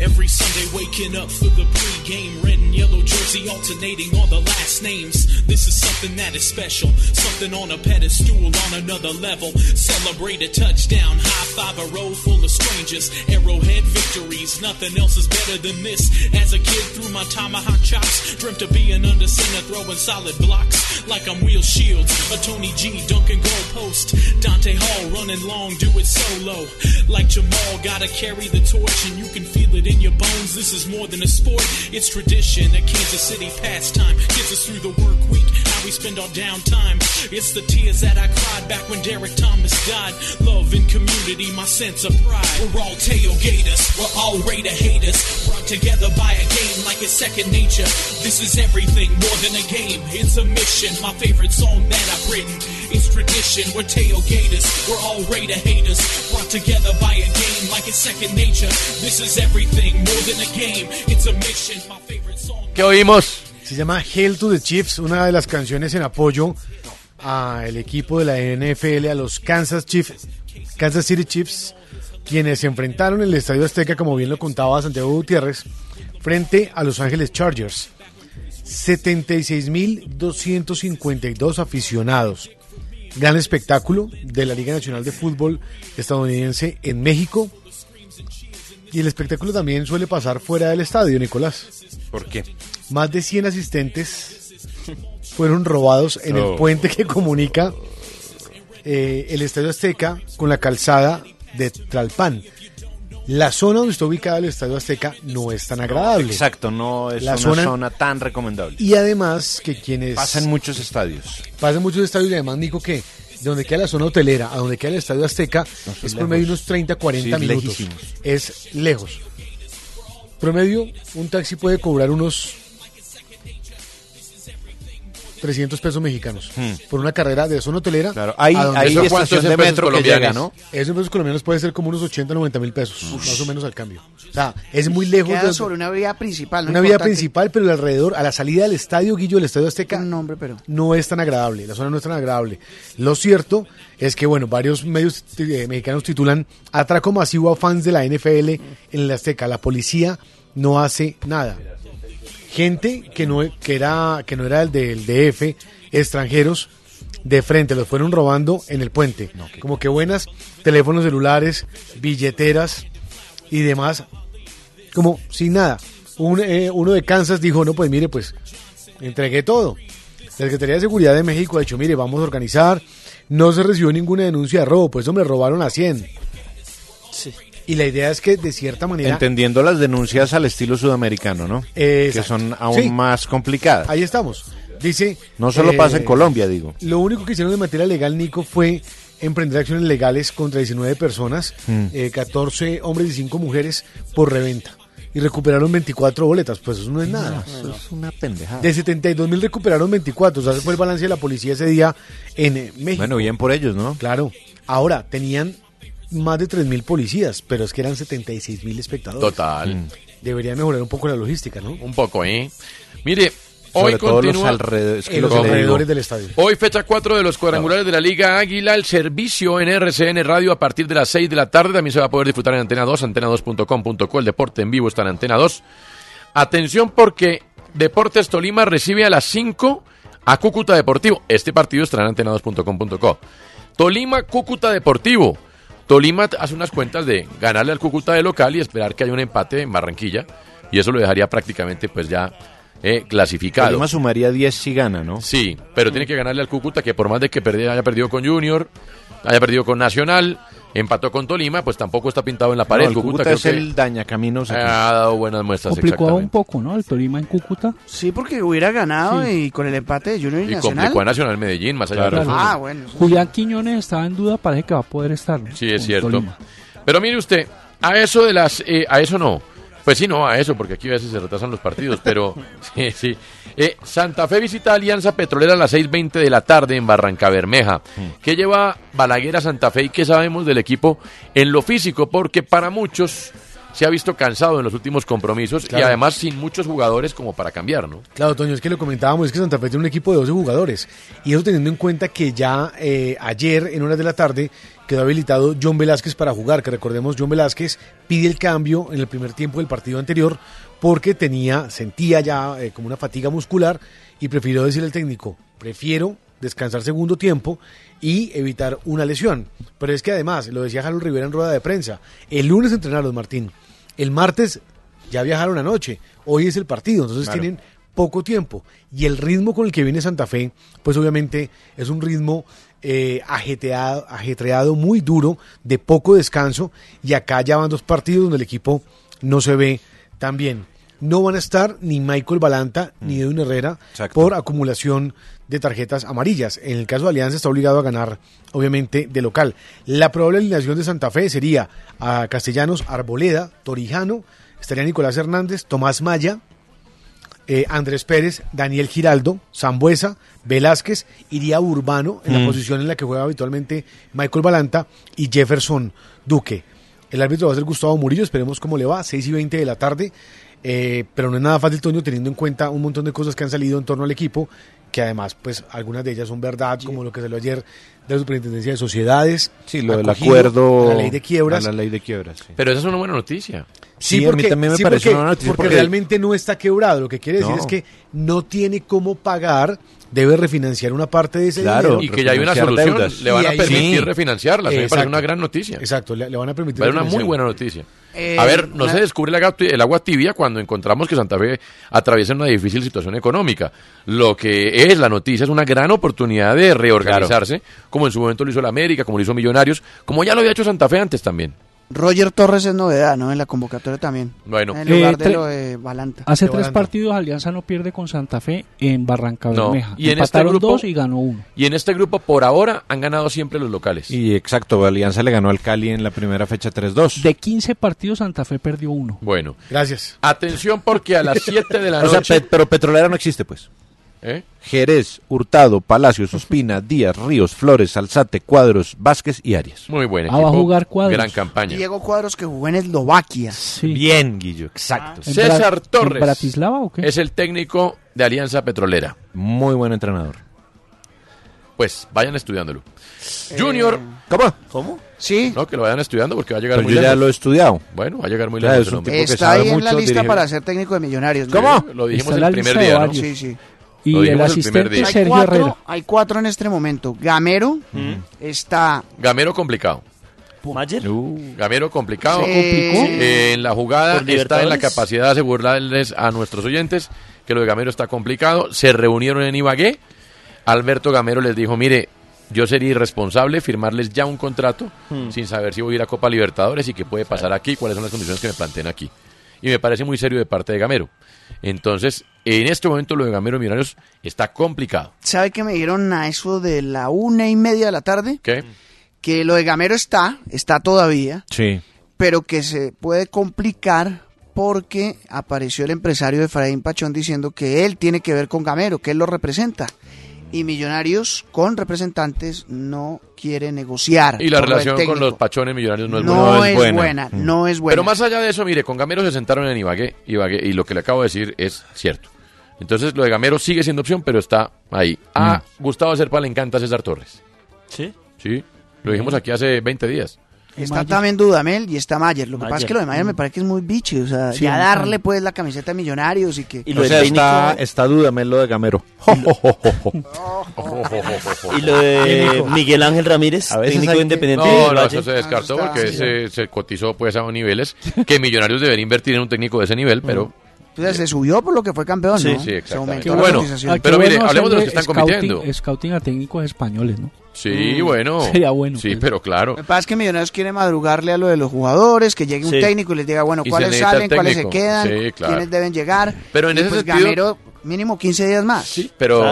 Every Sunday waking up for the pregame, red and yellow jersey alternating all the last names. This is something that is special, something on a pedestal on another level. Celebrate a touchdown, high five a row full of strangers, arrowhead victories, nothing else is better than this. As a kid through my tomahawk chops, dreamt of being under center throwing solid blocks like I'm Wheel Shields, a Tony G dunking goal post, Dante Hall running long, do it solo. Like Jamal, gotta carry the torch and you can feel it in your bones. This is more than a sport, it's tradition, a Kansas City pastime, gets us through the work week, how we spend our downtime. It's the tears that I cried back when Derek Thomas died, love and community, my sense of pride. We're all tailgaters, we're all Raider haters, brought together by a game like it's second nature. This is everything more than a game, it's a mission, my favorite song that I've written. It's tradition, we're tailgaters, we're all Raider haters, brought together by a game like it's second nature. This is everything. ¿Qué oímos? Se llama Hail to the Chiefs, una de las canciones en apoyo al equipo de la NFL, a los Kansas City Chiefs, quienes se enfrentaron en el Estadio Azteca, como bien lo contaba Santiago Gutiérrez, frente a Los Ángeles Chargers. 76.252 aficionados. Gran espectáculo de la Liga Nacional de Fútbol estadounidense en México. Y el espectáculo también suele pasar fuera del estadio, Nicolás. ¿Por qué? Más de 100 asistentes fueron robados en el puente que comunica el Estadio Azteca con la calzada de Tlalpan. La zona donde está ubicado el Estadio Azteca no es tan agradable. No, exacto, no es una zona tan recomendable. Y además que quienes... Pasan muchos estadios y además, Nico, que... de donde queda la zona hotelera a donde queda el Estadio Azteca es promedio unos 30-40 minutos. Lejísimos. Es lejos. Promedio, un taxi puede cobrar unos $300 mexicanos por una carrera de zona hotelera. Claro, hay estación de metro que llega, ¿no? Esos pesos colombianos puede ser como unos 80-90 mil pesos, más o menos al cambio. O sea, es muy lejos. Queda sobre una vía principal. No una vía principal, pero alrededor, a la salida del estadio, Guillo, del Estadio Azteca, no es tan agradable, la zona no es tan agradable. Lo cierto es que, bueno, varios medios mexicanos titulan atraco masivo a fans de la NFL en el Azteca. La policía no hace nada. Gente que no era el del DF, extranjeros, de frente, los fueron robando en el puente. No, como que buenas, teléfonos celulares, billeteras y demás, como sin nada. Uno de Kansas dijo, no, pues mire, pues entregué todo. La Secretaría de Seguridad de México ha dicho, mire, vamos a organizar. No se recibió ninguna denuncia de robo, pues hombre, robaron a 100. Sí. Y la idea es que, de cierta manera... entendiendo las denuncias al estilo sudamericano, ¿no? Que son aún más complicadas. Ahí estamos. Dice... no solo pasa en Colombia, digo. Lo único que hicieron de materia legal, Nico, fue emprender acciones legales contra 19 personas, 14 hombres y 5 mujeres, por reventa. Y recuperaron 24 boletas, pues eso no es nada. No, eso es una pendejada. De 72.000 recuperaron 24, o sea, ese fue el balance de la policía ese día en México. Bueno, bien por ellos, ¿no? Claro. Ahora, tenían... más de 3.000 policías, pero es que eran 76.000 espectadores. Total. Debería mejorar un poco la logística, ¿no? Un poco, ¿eh? Mire, sobre hoy continúa los alrededores del estadio. Hoy fecha 4 de los cuadrangulares de la Liga Águila. El servicio en RCN Radio a partir de las 6 de la tarde. También se va a poder disfrutar en Antena 2, antena2.com.co. El deporte en vivo está en Antena 2. Atención porque Deportes Tolima recibe a las 5 a Cúcuta Deportivo. Este partido estará en antena2.com.co. Tolima, Cúcuta Deportivo. Tolima hace unas cuentas de ganarle al Cúcuta de local y esperar que haya un empate en Barranquilla. Y eso lo dejaría prácticamente pues ya clasificado. Tolima sumaría 10 si gana, ¿no? Sí, pero tiene que ganarle al Cúcuta, que por más de que haya perdido con Junior, haya perdido con Nacional, empató con Tolima, pues tampoco está pintado en la pared. No, el Cúcuta creo es que el dañacaminos. Ha dado buenas muestras. Complicó un poco, ¿no? El Tolima en Cúcuta. Sí, porque hubiera ganado y con el empate de Junior y Nacional. Y complicó a Nacional Medellín, más allá de los... bueno. Julián Quiñones estaba en duda, parece que va a poder estar, ¿no? Sí, es cierto. Tolima. Pero mire usted, a eso de las... Pues sí, no, a eso, porque aquí a veces se retrasan los partidos, pero sí. Santa Fe visita a Alianza Petrolera a las 6:20 de la tarde en Barrancabermeja. ¿Qué lleva Balaguer a Santa Fe y qué sabemos del equipo en lo físico? Porque para muchos se ha visto cansado en los últimos compromisos, claro, y además sin muchos jugadores como para cambiar, ¿no? Claro, Toño, es que lo comentábamos, es que Santa Fe tiene un equipo de 12 jugadores, y eso teniendo en cuenta que ya ayer, en horas de la tarde, quedó habilitado John Velázquez para jugar, que recordemos, John Velázquez pide el cambio en el primer tiempo del partido anterior porque sentía ya como una fatiga muscular y prefirió decirle al técnico, prefiero descansar segundo tiempo y evitar una lesión. Pero es que además, lo decía Harold Rivera en rueda de prensa, el lunes entrenaron, Martín, el martes ya viajaron anoche, hoy es el partido, entonces claro, tienen poco tiempo. Y el ritmo con el que viene Santa Fe, pues obviamente es un ritmo ajetreado, muy duro, de poco descanso, y acá ya van dos partidos donde el equipo no se ve tan bien. No van a estar ni Michael Balanta ni Edwin Herrera, exacto, por acumulación de tarjetas amarillas. En el caso de Alianza está obligado a ganar, obviamente, de local. La probable alineación de Santa Fe sería a Castellanos, Arboleda, Torijano, estaría Nicolás Hernández, Tomás Maya, Andrés Pérez, Daniel Giraldo, Sambuesa, Velázquez, iría Urbano en la posición en la que juega habitualmente Michael Balanta, y Jefferson Duque. El árbitro va a ser Gustavo Murillo, esperemos cómo le va, 6:20 de la tarde, pero no es nada fácil, Toño, teniendo en cuenta un montón de cosas que han salido en torno al equipo, que además, pues, algunas de ellas son verdad, como lo que salió ayer de la Superintendencia de Sociedades. Sí, lo del acuerdo a la ley de quiebras. Sí. Pero esa es una buena noticia. Sí, porque, a mí también me pareció una noticia. Porque realmente no está quebrado, lo que quiere decir es que no tiene cómo pagar, debe refinanciar una parte de ese dinero. Y que ya hay una solución, deudas. Le van a permitir refinanciarla, me parece una gran noticia. Exacto, le van a permitir. Es una muy buena noticia. A ver, no se descubre el agua tibia cuando encontramos que Santa Fe atraviesa una difícil situación económica. Lo que es la noticia es una gran oportunidad de reorganizarse, claro, como en su momento lo hizo la América, como lo hizo Millonarios, como ya lo había hecho Santa Fe antes también. Roger Torres es novedad, ¿no? En la convocatoria también. Bueno. En lugar de lo de Balanta. Hace 3 partidos Alianza no pierde con Santa Fe en Barrancabermeja. No. Y en empataron este grupo, 2 y ganó 1. Y en este grupo por ahora han ganado siempre los locales. Y exacto, Alianza le ganó al Cali en la primera fecha 3-2. De 15 partidos Santa Fe perdió 1. Bueno. Gracias. Atención porque a las 7 de la noche... O sea, pero Petrolera no existe, pues. Jerez, Hurtado, Palacios, Ospina, Díaz, Ríos, Flores, Alzate, Cuadros, Vázquez y Arias. Muy buen equipo, va a jugar Cuadros. Gran campaña. Diego Cuadros, que jugó en Eslovaquia. Sí. Bien, Guillo, exacto. César Torres. ¿En Bratislava o qué? Es el técnico de Alianza Petrolera. Muy buen entrenador. Pues vayan estudiándolo. Junior. ¿Cómo? Sí. No, que lo vayan estudiando porque va a llegar muy lejos. Yo ya lo he estudiado. Bueno, va a llegar muy lejos. Está ahí en la lista para ser técnico de Millonarios. ¿Cómo? Lo dijimos el primer día, ¿no? Sí, sí. Y el asistente Sergio Herrera. Hay 4 en este momento. Gamero está... Gamero complicado. ¿Mayer? Gamero complicado. En la jugada está en la capacidad de asegurarles a nuestros oyentes que lo de Gamero está complicado. Se reunieron en Ibagué. Alberto Gamero les dijo, mire, yo sería irresponsable firmarles ya un contrato sin saber si voy a ir a Copa Libertadores y qué puede pasar aquí, cuáles son las condiciones que me planteen aquí. Y me parece muy serio de parte de Gamero. Entonces, en este momento lo de Gamero Millonarios está complicado. ¿Sabe qué me dijeron a eso de la 1:30 de la tarde? ¿Qué? Que lo de Gamero está todavía, sí, pero que se puede complicar porque apareció el empresario de Efraín Pachón diciendo que él tiene que ver con Gamero, que él lo representa. Y Millonarios con representantes no quiere negociar. Y la relación con los Pachones Millonarios no es buena. Pero más allá de eso, mire, con Gamero se sentaron en Ibagué, y lo que le acabo de decir es cierto. Entonces lo de Gamero sigue siendo opción, pero está ahí. A Gustavo Serpa le encanta César Torres. ¿Sí? Sí, lo dijimos aquí hace 20 días. Está Mayer. También Dudamel y está Mayer. Lo que pasa es que lo de Mayer me parece que es muy biche. O sea, sí, ya darle pues la camiseta a Millonarios y que. Y lo o sea, está Dudamel lo de Gamero. Y lo de Miguel Ángel Ramírez, técnico independiente. No, eso se descartó porque se cotizó pues a unos niveles que Millonarios deberían invertir en un técnico de ese nivel, pero. Entonces se subió por lo que fue campeón, ¿no? Sí, exactamente. Bueno, pero mire, hablemos de los que están compitiendo. Scouting a técnicos españoles, ¿no? Sí, bueno. Sería bueno. Sí, pues. Pero claro. Lo que pasa es que Millonarios quiere madrugarle a lo de los jugadores, que llegue un técnico y les diga, bueno, cuáles salen, cuáles se quedan, quiénes deben llegar. Pero en ese sentido... Gamero, mínimo 15 días más. Sí, pero,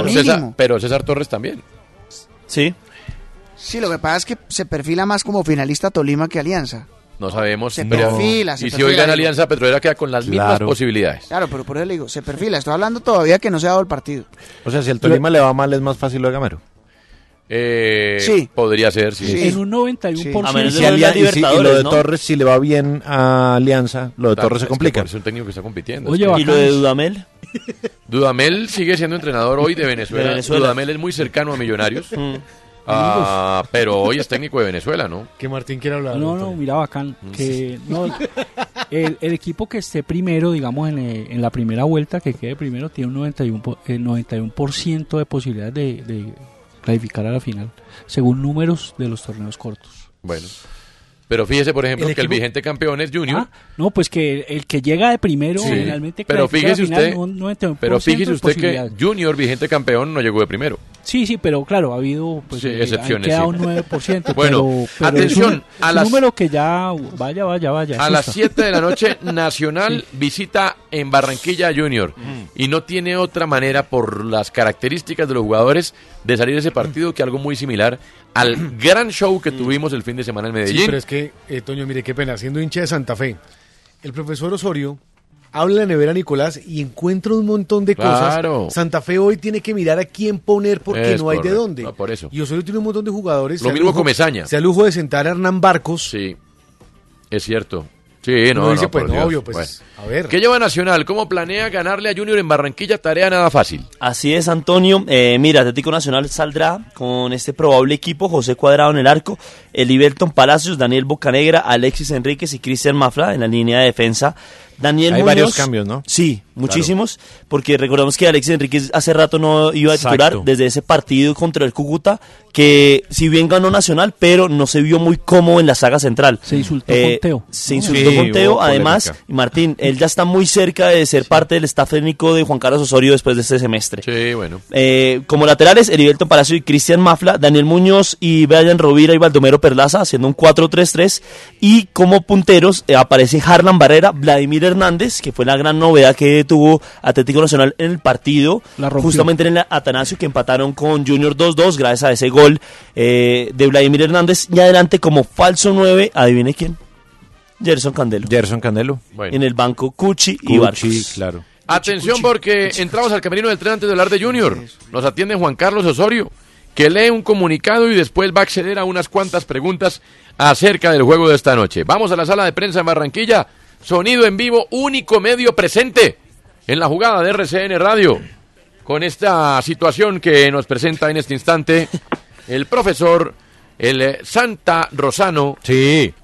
claro. César Torres también. Sí. Sí, lo que pasa es que se perfila más como finalista Tolima que Alianza. No sabemos. Se perfila. Y si hoy gana Alianza Petrolera queda con las mismas posibilidades. Claro, pero por eso le digo, se perfila. Estoy hablando todavía que no se ha dado el partido. O sea, si al Tolima le va mal, es más fácil lo de Gamero. Sí. Podría ser, sí. En un 91%. A menos de la Libertadores, y lo de Torres, si le va bien a Alianza, lo de Torres se complica. Es un técnico que está compitiendo. Oye, ¿y lo de Dudamel? Dudamel sigue siendo entrenador hoy de Venezuela. Dudamel es muy cercano a Millonarios. Pero hoy es técnico de Venezuela, ¿no? Que Martín quiere hablar. No, mira, bacán. Que, no, el equipo que esté primero, digamos, en la primera vuelta, que quede primero, tiene un 91% de posibilidades de clasificar a la final, según números de los torneos cortos. Bueno, pero fíjese, por ejemplo, que el vigente campeón es Junior. No, pues que el que llega de primero finalmente clasifica a la final, un 91%. Pero fíjese usted que Junior, vigente campeón, no llegó de primero. Sí, pero claro, ha habido pues, excepciones. Ha quedado un 9%. Bueno, pero atención, es un número que ya vaya. A las 7 de la noche, Nacional visita en Barranquilla a Junior. Y no tiene otra manera, por las características de los jugadores, de salir de ese partido que algo muy similar al gran show que tuvimos el fin de semana en Medellín. Sí, pero es que, Toño, mire qué pena, siendo hincha de Santa Fe, el profesor Osorio habla de nevera Nicolás y encuentra un montón de cosas. Santa Fe hoy tiene que mirar a quién poner porque no hay de dónde. No, por eso. Y Osorio tiene un montón de jugadores. Lo mismo Comesaña. Se alujo de sentar a Hernán Barcos. Sí, es cierto. Sí, no, dice, pues no, obvio, pues, bueno. A ver. ¿Qué lleva Nacional? ¿Cómo planea ganarle a Junior en Barranquilla? Tarea nada fácil. Así es, Antonio. Mira, Atlético Nacional saldrá con este probable equipo: José Cuadrado en el arco, Eliberton Palacios, Daniel Bocanegra, Alexis Enríquez y Cristian Mafla en la línea de defensa. Daniel Hay Muñoz, varios cambios, ¿no? Sí, muchísimos, claro. Porque recordamos que Alexis Enríquez hace rato no iba a titular. Exacto. Desde ese partido contra el Cúcuta, que si bien ganó Nacional, pero no se vio muy cómodo en la saga central. Se insultó con Teo. Además, Martín, él ya está muy cerca de ser parte del staff técnico de Juan Carlos Osorio después de este semestre. Sí, bueno. Como laterales, Heriberto Palacio y Cristian Mafla, Daniel Muñoz y Brian Rovira y Baldomero Perlaza, haciendo un 4-3-3, y como punteros aparece Harlan Barrera, Vladimir Hernández, que fue la gran novedad que tuvo Atlético Nacional en el partido, justamente en el Atanasio, que empataron con Junior 2-2 gracias a ese gol de Vladimir Hernández. Y adelante, como falso 9, adivine quién, Gerson Candelo. Bueno. En el banco Cuchi y Barcos. Claro. Atención, porque entramos al camerino del tren antes de hablar de Junior. Nos atiende Juan Carlos Osorio, que lee un comunicado y después va a acceder a unas cuantas preguntas acerca del juego de esta noche. Vamos a la sala de prensa en Barranquilla. Sonido en vivo, único medio presente en la jugada de RCN Radio, con esta situación que nos presenta en este instante el profesor, el Santa Rosano,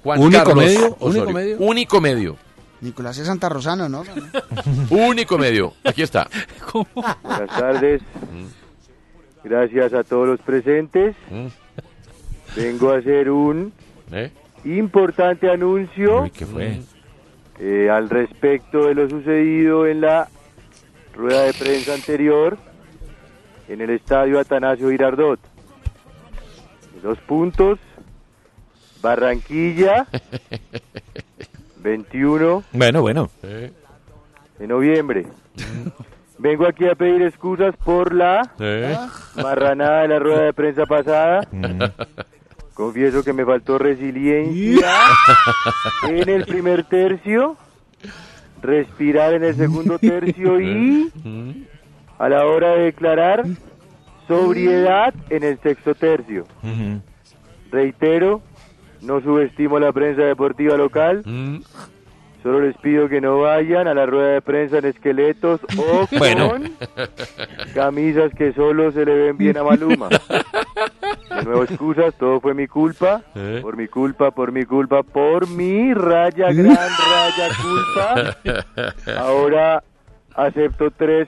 Juan Carlos Osorio. Único medio. Nicolás es Santa Rosano, ¿no? Único medio, aquí está. ¿Cómo? Buenas tardes, gracias a todos los presentes. Vengo a hacer un importante anuncio. Uy, ¿qué fue? Al respecto de lo sucedido en la rueda de prensa anterior en el estadio Atanasio Girardot. 2 puntos, Barranquilla, 21 de noviembre. Vengo aquí a pedir excusas por la marranada de la rueda de prensa pasada. Confieso que me faltó resiliencia en el primer tercio, respirar en el segundo tercio y a la hora de declarar sobriedad en el sexto tercio. Reitero, no subestimo la prensa deportiva local. Solo les pido que no vayan a la rueda de prensa en esqueletos o con camisas que solo se le ven bien a Maluma. De nuevo excusas, todo fue mi culpa, por mi culpa, por mi culpa, por mi raya, gran raya culpa. Ahora acepto 3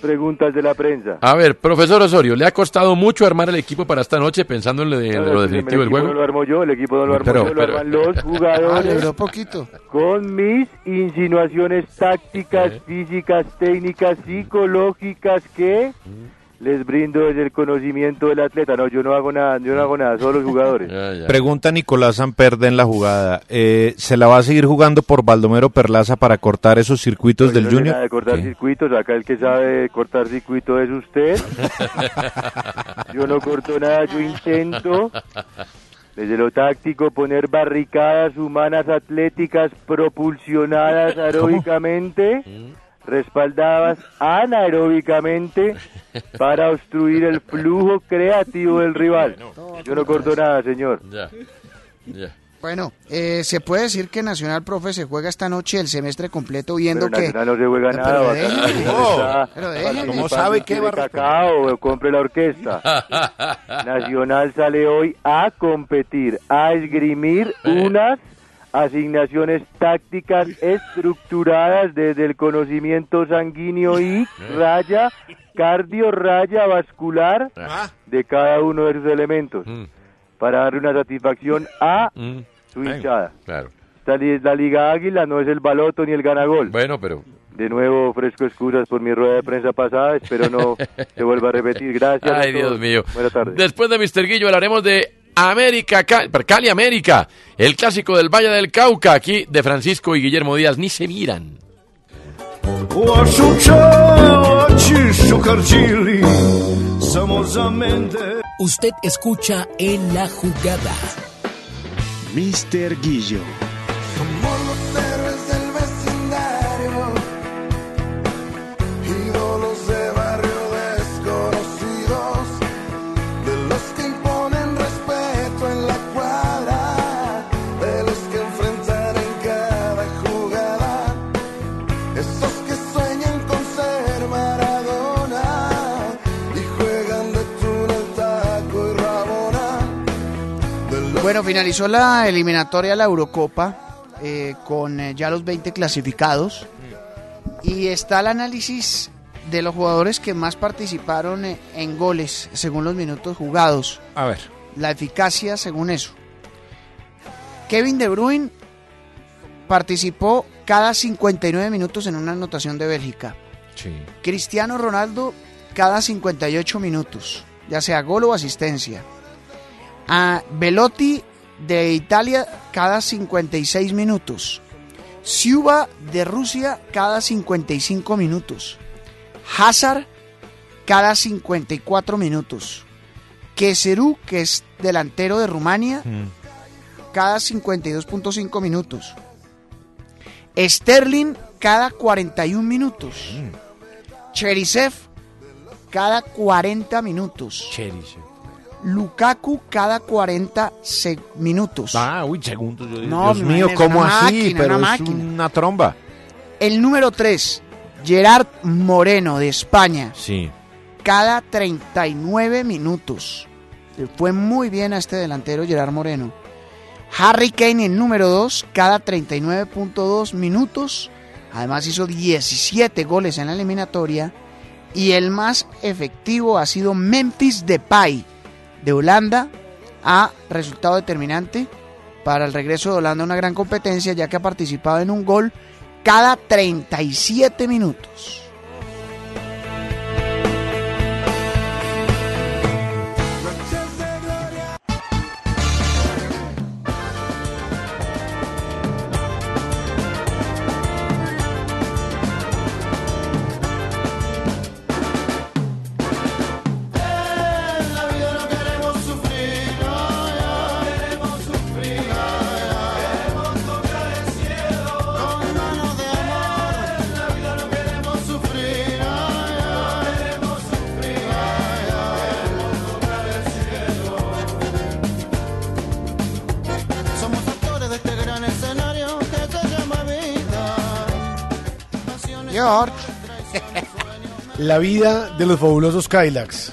preguntas de la prensa. A ver, profesor Osorio, ¿le ha costado mucho armar el equipo para esta noche pensando en lo definitivo del juego? El equipo no lo armo yo, el equipo no lo armo yo, lo arman los jugadores poquito. Con mis insinuaciones tácticas, físicas, técnicas, psicológicas que les brindo desde el conocimiento del atleta. No, yo no hago nada, yo no hago nada, solo los jugadores. Pregunta Nicolás Samperde en la jugada. ¿Se la va a seguir jugando por Baldomero Perlaza para cortar esos circuitos del Junior? Nada de cortar circuitos, acá el que sabe cortar circuito es usted. Yo no corto nada, yo intento desde lo táctico poner barricadas humanas atléticas propulsionadas aeróbicamente. Respaldadas anaeróbicamente para obstruir el flujo creativo del rival. Yo no corto nada, señor. Ya. Bueno, se puede decir que Nacional, profe, se juega esta noche el semestre completo viendo pero que... Nacional no se juega nada. Pero déjeme. ¿Cómo sabe qué va a cacao, compre la orquesta. Nacional sale hoy a competir, a esgrimir unas... asignaciones tácticas estructuradas desde el conocimiento sanguíneo y raya, cardio, raya, vascular de cada uno de sus elementos para darle una satisfacción a su hinchada. Claro. La Liga Águila no es el baloto ni el ganagol. Bueno, pero... De nuevo ofrezco excusas por mi rueda de prensa pasada, espero no se vuelva a repetir. Gracias. Ay, Dios mío. Buenas tardes. Después de Mr. Guillo hablaremos de América, Cali América, el clásico del Valle del Cauca, aquí de Francisco y Guillermo Díaz, ni se miran. Usted escucha En la Jugada. Mr. Guillo. Bueno, finalizó la eliminatoria de la Eurocopa con ya los 20 clasificados y está el análisis de los jugadores que más participaron en goles según los minutos jugados. A ver. La eficacia según eso. Kevin De Bruyne participó cada 59 minutos en una anotación de Bélgica. Sí. Cristiano Ronaldo cada 58 minutos, ya sea gol o asistencia. A Belotti de Italia cada 56 minutos. Siuba de Rusia cada 55 minutos. Hazard cada 54 minutos. Keserú, que es delantero de Rumania, cada 52.5 minutos. Sterling cada 41 minutos. Cherisev cada 40 minutos. Lukaku cada 40 minutos. Segundos. No, Dios mío, ¿cómo así? Máquina, pero una es una tromba. El número 3, Gerard Moreno de España. Sí. Cada 39 minutos. Le fue muy bien a este delantero Gerard Moreno. Harry Kane, el número 2, cada 39.2 minutos. Además hizo 17 goles en la eliminatoria. Y el más efectivo ha sido Memphis Depay de Holanda, a resultado determinante para el regreso de Holanda a una gran competencia, ya que ha participado en un gol cada 37 minutos. La vida de los fabulosos Kylax.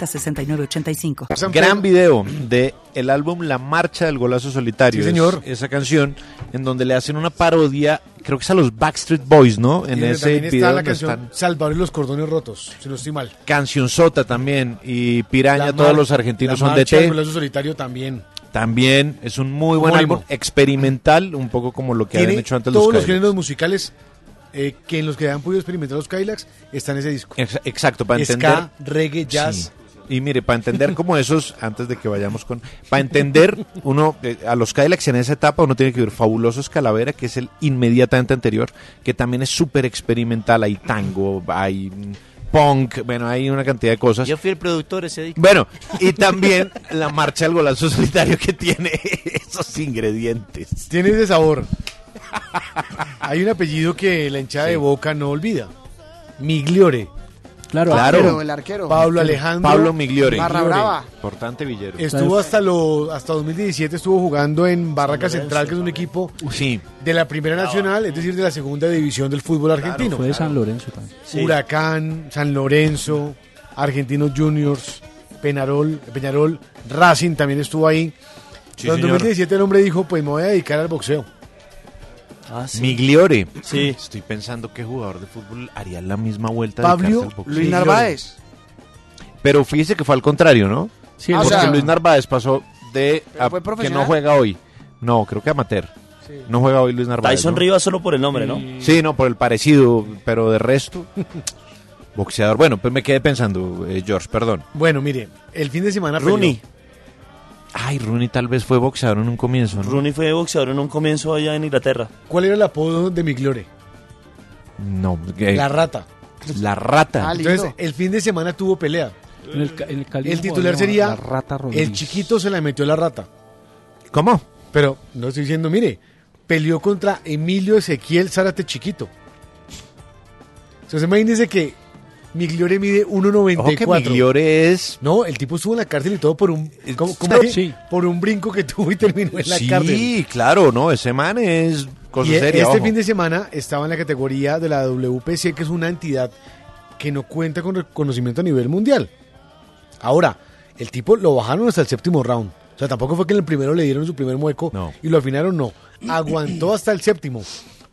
6985. Gran video de el álbum La Marcha del Golazo Solitario. Sí, señor. Esa canción en donde le hacen una parodia, creo que es a los Backstreet Boys, ¿no? En ese video está la canción están... Salvador y los Cordones Rotos, si no estoy mal. Canción Sota también y Piraña, todos los argentinos son de T. La Marcha del Golazo Solitario también. También es un muy buen álbum experimental, un poco como lo que habían hecho antes los Cadillacs. Todos los géneros musicales que en los que han podido experimentar los Cadillacs están en ese disco. Exacto, para entender. Ska, reggae, jazz. Sí. Y mire, para entender como esos, antes de que vayamos con... Para entender, uno, a los Cadillacs en esa etapa, uno tiene que ver Fabulosos Calavera, que es el inmediatamente anterior, que también es súper experimental, hay tango, hay punk, bueno, hay una cantidad de cosas. Yo fui el productor ese día. Bueno, y también La Marcha del Golazo Solitario, que tiene esos ingredientes. Tiene ese sabor. Hay un apellido que la hinchada de Boca no olvida. Migliore. Claro. Arquero, el arquero. Pablo Alejandro. Pablo Migliore. Barra Brava. Importante Villero. Estuvo hasta 2017, estuvo jugando en Barraca Central, que es un equipo de la Primera Nacional, es decir, de la Segunda División del fútbol argentino. Fue de San Lorenzo también. Sí. Huracán, San Lorenzo, Argentinos Juniors, Peñarol, Racing también estuvo ahí. Sí, en 2017 el hombre dijo, pues me voy a dedicar al boxeo. Ah, sí. Migliore. Sí. Estoy pensando qué jugador de fútbol haría la misma vuelta. Pablo Luis Narváez. Pero fíjese que fue al contrario, ¿no? Sí, porque Luis Narváez pasó de que no juega hoy. No, creo que amateur. Sí. No juega hoy Luis Narváez. Tyson Rivas solo por el nombre, ¿no? Sí, no, por el parecido, pero de resto. Boxeador. Bueno, pues me quedé pensando, George, perdón. Bueno, mire, el fin de semana. Rooney. Ay, Rooney tal vez fue boxeador en un comienzo, ¿no? Rooney fue boxeador en un comienzo allá en Inglaterra. ¿Cuál era el apodo de Migliore? No, La Rata. La Rata. Entonces, el fin de semana tuvo pelea. El titular sería La Rata Rodríguez. El chiquito se la metió la rata. ¿Cómo? Pero, no estoy diciendo, mire, peleó contra Emilio Ezequiel Zárate Chiquito. Entonces, imagínense que Migliore mide 1.94. Migliore es... No, el tipo estuvo en la cárcel y todo por un... Por un brinco que tuvo y terminó en la cárcel. Sí, claro, no, ese man es cosa seria. Este fin de semana estaba en la categoría de la WPC, que es una entidad que no cuenta con reconocimiento a nivel mundial. Ahora, el tipo lo bajaron hasta el séptimo round. O sea, tampoco fue que en el primero le dieron su primer mueco y lo afinaron, no. Aguantó hasta el séptimo.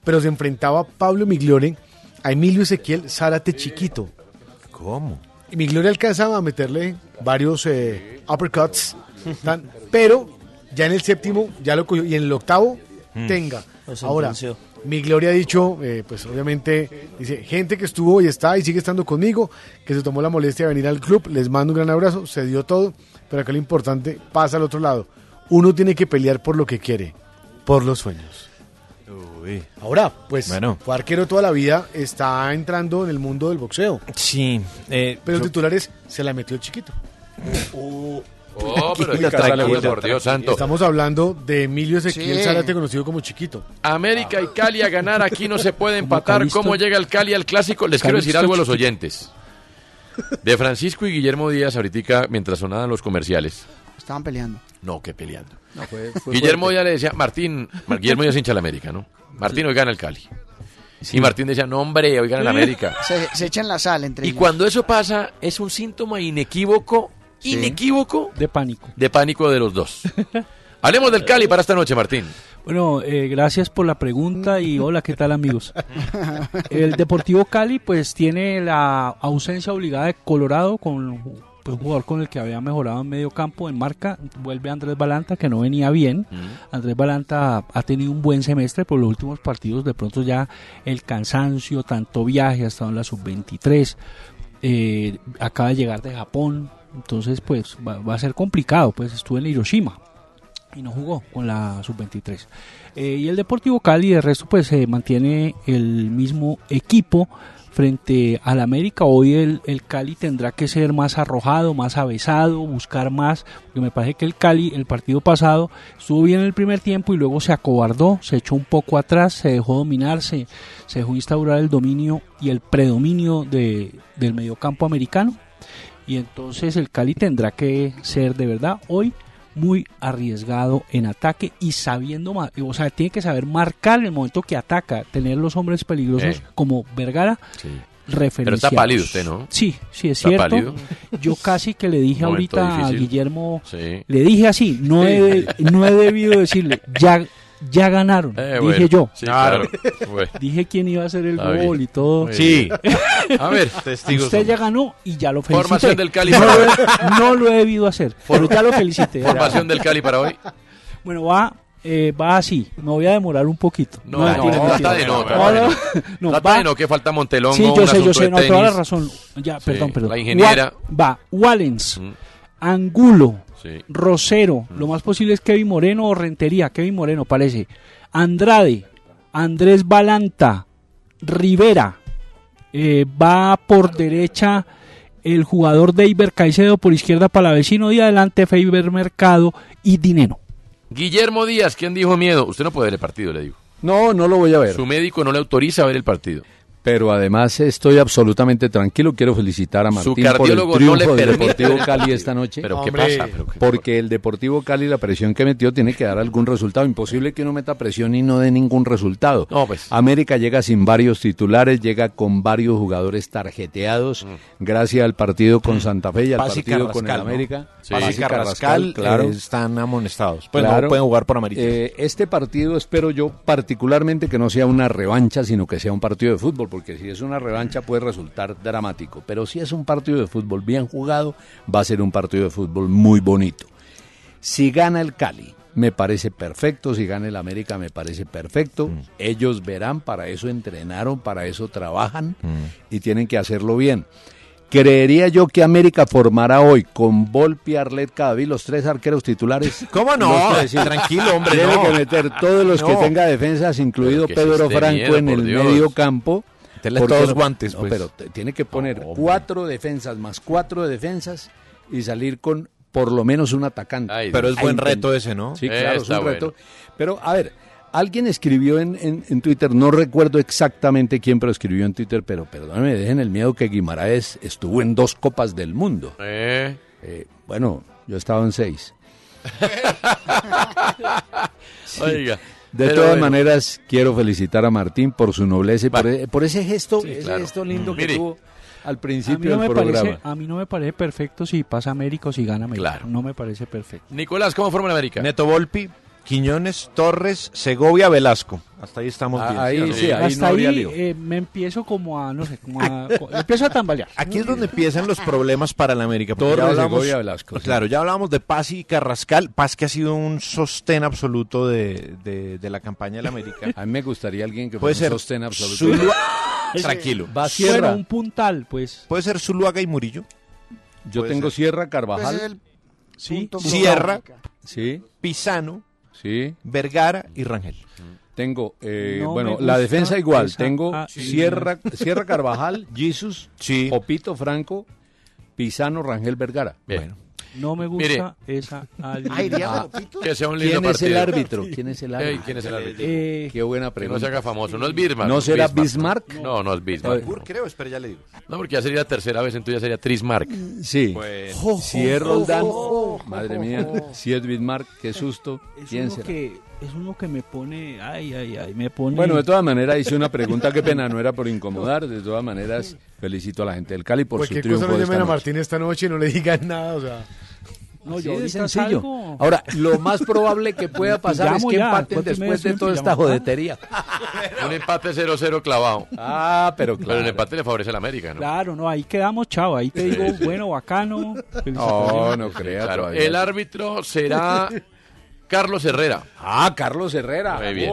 Pero se enfrentaba Pablo Migliore a Emilio Ezequiel Zárate Chiquito. ¿Cómo? Y Migliore alcanzaba a meterle varios uppercuts, pero ya en el séptimo ya lo cogió y en el octavo tenga. Ahora, Migliore ha dicho, pues obviamente, dice, gente que estuvo y está y sigue estando conmigo, que se tomó la molestia de venir al club, les mando un gran abrazo, se dio todo, pero acá lo importante pasa al otro lado. Uno tiene que pelear por lo que quiere, por los sueños. Ahora, pues, fue arquero toda la vida, está entrando en el mundo del boxeo. Sí. Pero los titulares se la metió el chiquito. Pero es que por Dios santo. Estamos hablando de Emilio Ezequiel Zárate, conocido como Chiquito. América y Cali a ganar, aquí no se puede empatar. ¿Cómo llega el Cali al Clásico? Les quiero decir algo a los oyentes. De Francisco y Guillermo Díaz, ahorita, mientras sonaban los comerciales. Estaban peleando. No, que peleando. No, fue Guillermo Díaz le decía, Guillermo Díaz hincha la América, ¿no? Martín, hoy gana el Cali. Sí. Y Martín decía, no hombre, hoy gana el América. Se echan la sal entre ellos. Y cuando eso pasa, es un síntoma inequívoco. De pánico. De pánico de los dos. Hablemos del Cali para esta noche, Martín. Bueno, gracias por la pregunta y hola, ¿qué tal, amigos? El Deportivo Cali, pues, tiene la ausencia obligada de Colorado con... un jugador con el que había mejorado en medio campo, en marca, vuelve Andrés Balanta, que no venía bien. Andrés Balanta ha tenido un buen semestre, pero los últimos partidos de pronto ya el cansancio, tanto viaje, ha estado en la sub-23, acaba de llegar de Japón, entonces pues va a ser complicado, pues estuvo en Hiroshima. y no jugó con la sub-23. Y el Deportivo Cali, de resto, pues se mantiene el mismo equipo frente al América. Hoy el Cali tendrá que ser más arrojado, más avesado, buscar más, porque me parece que el Cali, el partido pasado, estuvo bien en el primer tiempo y luego se acobardó, se echó un poco atrás, se dejó dominar, se dejó instaurar el dominio y el predominio del mediocampo americano, y entonces el Cali tendrá que ser de verdad hoy muy arriesgado en ataque y sabiendo más, o sea, tiene que saber marcar el momento que ataca, tener los hombres peligrosos como Vergara, sí. Referenciados. Pero está pálido usted, ¿no? Sí, es cierto. Pálido. Yo casi que le dije ahorita difícil. A Guillermo, sí. Le dije así, no he debido decirle, ya ganaron, dije yo. Sí, claro. Bueno. Dije quién iba a hacer el gol y todo. Sí. A ver, testigos. Usted ya ganó y ya lo felicité. Formación del Cali para hoy. No lo he debido hacer, pero ya lo felicité. Formación del Cali para hoy. Bueno, va así, me voy a demorar un poquito. No, que falta Montelongo. Sí, yo sé, no, toda la razón. Ya, perdón. La ingeniera. Va, Wallens, Angulo. Sí. Rosero, lo más posible es Kevin Moreno o Rentería, Kevin Moreno parece, Andrade, Andrés Balanta, Rivera, va por derecha el jugador de Iber Caicedo, por izquierda Palavecino y adelante Faber Mercado y Dineno. Guillermo Díaz, ¿quién dijo miedo? Usted no puede ver el partido, le digo. No lo voy a ver. Su médico no le autoriza a ver el partido. Pero además estoy absolutamente tranquilo. Quiero felicitar a Martín por el triunfo del Deportivo Cali esta noche. ¿Pero qué pasa? Porque el Deportivo Cali, la presión que metió, tiene que dar algún resultado. Imposible que uno meta presión y no dé ningún resultado. No, pues. América llega sin varios titulares, llega con varios jugadores tarjeteados, gracias al partido con Santa Fe y al partido con el América. ¿No? Sí. Paz y Carrascal, claro, están amonestados. Pues claro, no pueden jugar por amarillo. Este partido espero yo particularmente que no sea una revancha, sino que sea un partido de fútbol, porque si es una revancha puede resultar dramático, pero si es un partido de fútbol bien jugado, va a ser un partido de fútbol muy bonito. Si gana el Cali, me parece perfecto, si gana el América, me parece perfecto, ellos verán, para eso entrenaron, para eso trabajan y tienen que hacerlo bien. Creería yo que América formará hoy con Volpi, Arlet, Cadaví, los tres arqueros titulares. ¿Cómo no? Tranquilo, hombre. Debe que meter todos los que tenga defensas, incluido Pedro Franco en el medio campo. Todos guantes, pues. No, pero tiene que poner 4 defensas más 4 defensas y salir con por lo menos un atacante. Ay, pero es buen reto ese, ¿no? Sí, claro, es un reto. Pero, a ver, alguien escribió en Twitter, no recuerdo exactamente quién, pero escribió en Twitter, pero perdóname, dejen el miedo, que Guimaraes estuvo en 2 Copas del Mundo. Bueno, yo estaba en 6. Sí. Oiga. De todas maneras, quiero felicitar a Martín por su nobleza y por ese gesto, sí, ese gesto lindo que tuvo al principio del programa. A mí no me parece perfecto si pasa América o si gana América. Claro. No me parece perfecto. Nicolás, ¿cómo forma América? Neto Volpi, Quiñones, Torres, Segovia, Velasco. Hasta ahí estamos bien. Me empiezo como a, no sé, empiezo a tambalear. Aquí es donde empiezan los problemas para el América. Torres, Segovia, Velasco. Claro, ya hablábamos de Paz y Carrascal. Paz, que ha sido un sostén absoluto de la campaña del América. A mí me gustaría alguien que fuera un sostén absoluto. Tranquilo. Va Sierra. Un puntal, pues. Puede ser Zuluaga y Murillo. Yo tengo Sierra, Carvajal. Sí. Sierra. Sí. Pisano. Sí. Vergara y Rangel. Tengo, la defensa igual. Tengo Sierra Carvajal, Jesus, Opito Franco, Pisano, Rangel, Vergara. Bien. Bueno. No me gusta esa alineación. Que sea un lindo partido. ¿Quién es el árbitro? Qué buena pregunta. Que no se haga famoso. No es Bismarck. ¿No será Bismarck? No es Bismarck. No. Creo, espera, ya le digo. No, porque ya sería la tercera vez, entonces ya sería Trismarck. Sí. Pues, si es Roldán, madre mía, si es Bismarck, qué susto. ¿Quién será? Es uno que me pone, me pone. Bueno, de todas maneras hice una pregunta, qué pena, no era por incomodar, de todas maneras felicito a la gente del Cali por su triunfo. Porque llamen a Martín esta noche y no le digan nada, o sea. No, yo es sencillo. Salgo. Ahora, lo más probable que pueda pasar es que empaten después de toda esta jodetería. Un empate 0-0 clavado. Ah, pero claro. Pero el empate le favorece al América, ¿no? Claro, no, ahí quedamos, chavo. Ahí te digo, bueno, bacano. No, no creas. Claro, el árbitro será Carlos Herrera. Ah, Carlos Herrera. Muy bien.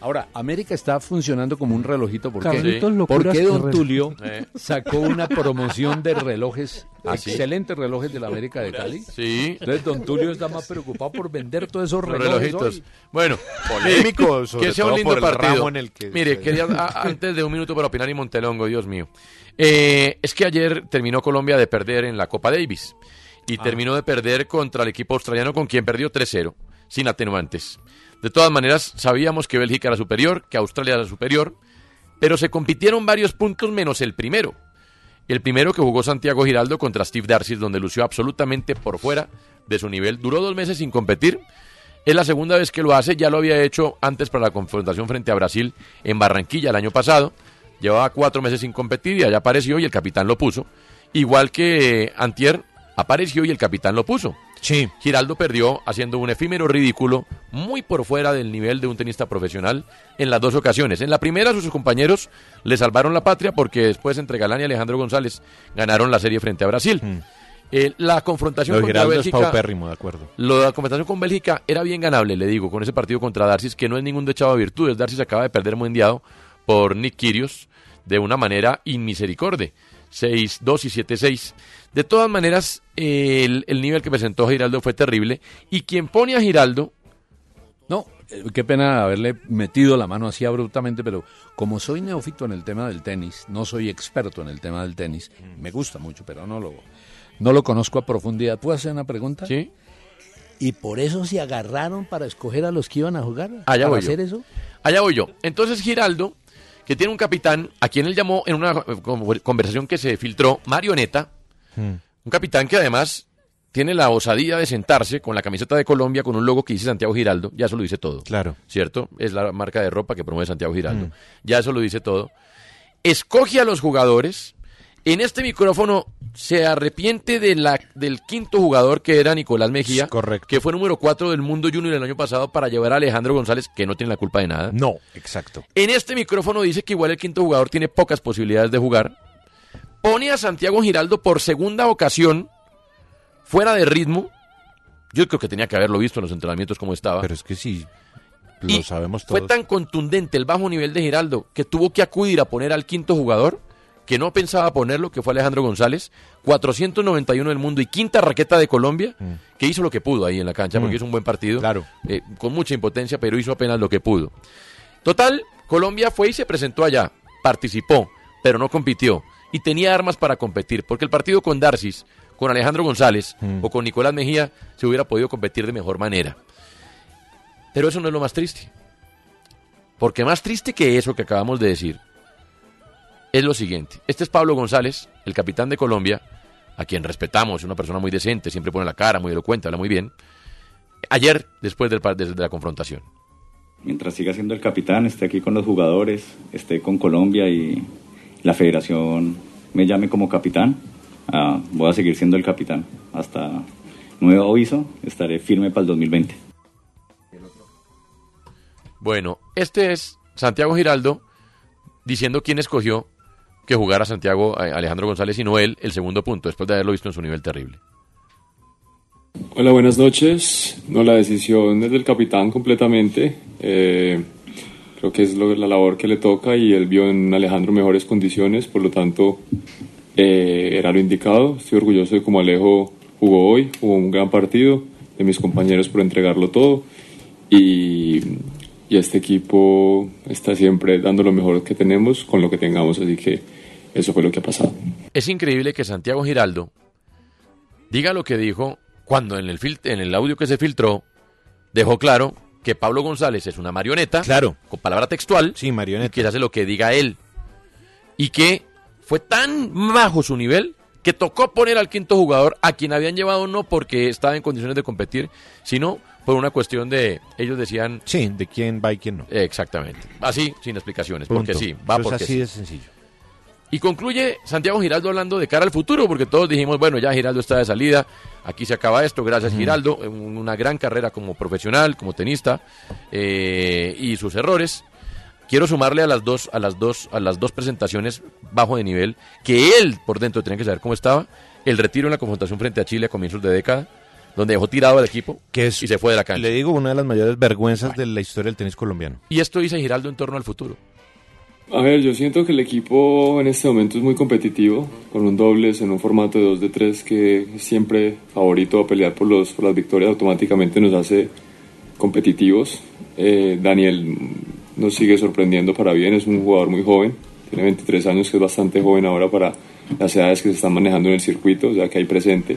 Ahora, América está funcionando como un relojito. ¿Por qué? Porque don Tulio sacó una promoción de relojes, excelentes relojes de la América de Cali. Sí. Entonces don Tulio está más preocupado por vender todos esos relojitos. Bueno, polémicos. Que sea un lindo partido. Mire, quería antes de un minuto para opinar y Montelongo, Dios mío. Es que ayer terminó Colombia de perder en la Copa Davis. Y terminó de perder contra el equipo australiano, con quien perdió 3-0, sin atenuantes. De todas maneras, sabíamos que Bélgica era superior, que Australia era superior, pero se compitieron varios puntos menos el primero. El primero que jugó Santiago Giraldo contra Steve Darcy, donde lució absolutamente por fuera de su nivel. Duró 2 meses sin competir. Es la segunda vez que lo hace, ya lo había hecho antes para la confrontación frente a Brasil en Barranquilla el año pasado. Llevaba 4 meses sin competir y allá apareció y el capitán lo puso. Igual que antier, apareció y el capitán lo puso. Sí. Giraldo perdió haciendo un efímero ridículo, muy por fuera del nivel de un tenista profesional en las 2 ocasiones. En la primera sus compañeros le salvaron la patria porque después entre Galán y Alejandro González ganaron la serie frente a Brasil. La confrontación con Bélgica es paupérrimo, de acuerdo. La confrontación con Bélgica era bien ganable, le digo, con ese partido contra Darcis, que no es ningún dechado de virtudes. Darcis acaba de perder mundiado por Nick Kyrgios de una manera inmisericorde. 6-2 y 7-6. De todas maneras, el nivel que presentó Giraldo fue terrible. Y quien pone a Giraldo... No, qué pena haberle metido la mano así abruptamente, pero como soy neófito en el tema del tenis, no soy experto en el tema del tenis, me gusta mucho, pero no lo conozco a profundidad. ¿Puedo hacer una pregunta? Sí. ¿Y por eso se agarraron para escoger a los que iban a jugar? Allá voy yo. ¿Hacer eso? Allá voy yo. Entonces Giraldo, que tiene un capitán, a quien él llamó en una conversación que se filtró, marioneta, un capitán que además tiene la osadía de sentarse con la camiseta de Colombia con un logo que dice Santiago Giraldo, ya eso lo dice todo, claro, ¿cierto? Es la marca de ropa que promueve Santiago Giraldo, ya eso lo dice todo. Escoge a los jugadores, en este micrófono se arrepiente del 5.º jugador, que era Nicolás Mejía, que fue número 4 del mundo junior el año pasado, para llevar a Alejandro González, que no tiene la culpa de nada. No, exacto. En este micrófono dice que igual el 5.º jugador tiene pocas posibilidades de jugar. Pone a Santiago Giraldo por segunda ocasión, fuera de ritmo. Yo creo que tenía que haberlo visto en los entrenamientos como estaba. Pero es que sí, lo sabemos todos. Fue tan contundente el bajo nivel de Giraldo que tuvo que acudir a poner al 5.º jugador, que no pensaba ponerlo, que fue Alejandro González, 491 del mundo y 5.ª raqueta de Colombia, que hizo lo que pudo ahí en la cancha, porque hizo un buen partido, claro, con mucha impotencia, pero hizo apenas lo que pudo. Total, Colombia fue y se presentó allá, participó, pero no compitió, y tenía armas para competir, porque el partido con Darcis, con Alejandro González o con Nicolás Mejía, se hubiera podido competir de mejor manera. Pero eso no es lo más triste, porque más triste que eso que acabamos de decir es lo siguiente. Este es Pablo González, el capitán de Colombia, a quien respetamos, es una persona muy decente, siempre pone la cara, muy elocuente, habla muy bien. Ayer, después de la confrontación. Mientras siga siendo el capitán, esté aquí con los jugadores, esté con Colombia y la federación me llame como capitán, voy a seguir siendo el capitán. Hasta nuevo aviso, estaré firme para el 2020. Bueno, este es Santiago Giraldo diciendo quién escogió que jugara Santiago Alejandro González y no él, el segundo punto, después de haberlo visto en su nivel terrible. Hola, buenas noches. No, la decisión es del capitán completamente. Creo que es la labor que le toca y él vio en Alejandro mejores condiciones, por lo tanto era lo indicado. Estoy orgulloso de cómo Alejo jugó hoy, jugó un gran partido, de mis compañeros por entregarlo todo y este equipo está siempre dando lo mejor que tenemos con lo que tengamos, así que eso fue lo que ha pasado. Es increíble que Santiago Giraldo diga lo que dijo cuando en el audio que se filtró dejó claro que Pablo González es una marioneta, claro, con palabra textual, sí, marioneta, que se hace lo que diga él, y que fue tan bajo su nivel que tocó poner al 5.º jugador, a quien habían llevado no porque estaba en condiciones de competir, sino por una cuestión de, ellos decían... Sí, de quién va y quién no. Exactamente. Así, sin explicaciones, punto. Porque sí, va. Eso porque es así, sí, de sencillo. Y concluye Santiago Giraldo hablando de cara al futuro, porque todos dijimos, bueno, ya Giraldo está de salida, aquí se acaba esto, gracias Giraldo, una gran carrera como profesional, como tenista, y sus errores. Quiero sumarle a las dos presentaciones bajo de nivel, que él por dentro tenía que saber cómo estaba, el retiro en la confrontación frente a Chile a comienzos de década, donde dejó tirado al equipo y se fue de la cancha. Le digo, una de las mayores vergüenzas de la historia del tenis colombiano. Y esto dice Giraldo en torno al futuro. A ver, yo siento que el equipo en este momento es muy competitivo, con un dobles en un formato de 2 de 3 que siempre favorito a pelear por las victorias, automáticamente nos hace competitivos. Daniel nos sigue sorprendiendo para bien, es un jugador muy joven, tiene 23 años, que es bastante joven ahora para las edades que se están manejando en el circuito, o sea que hay presente.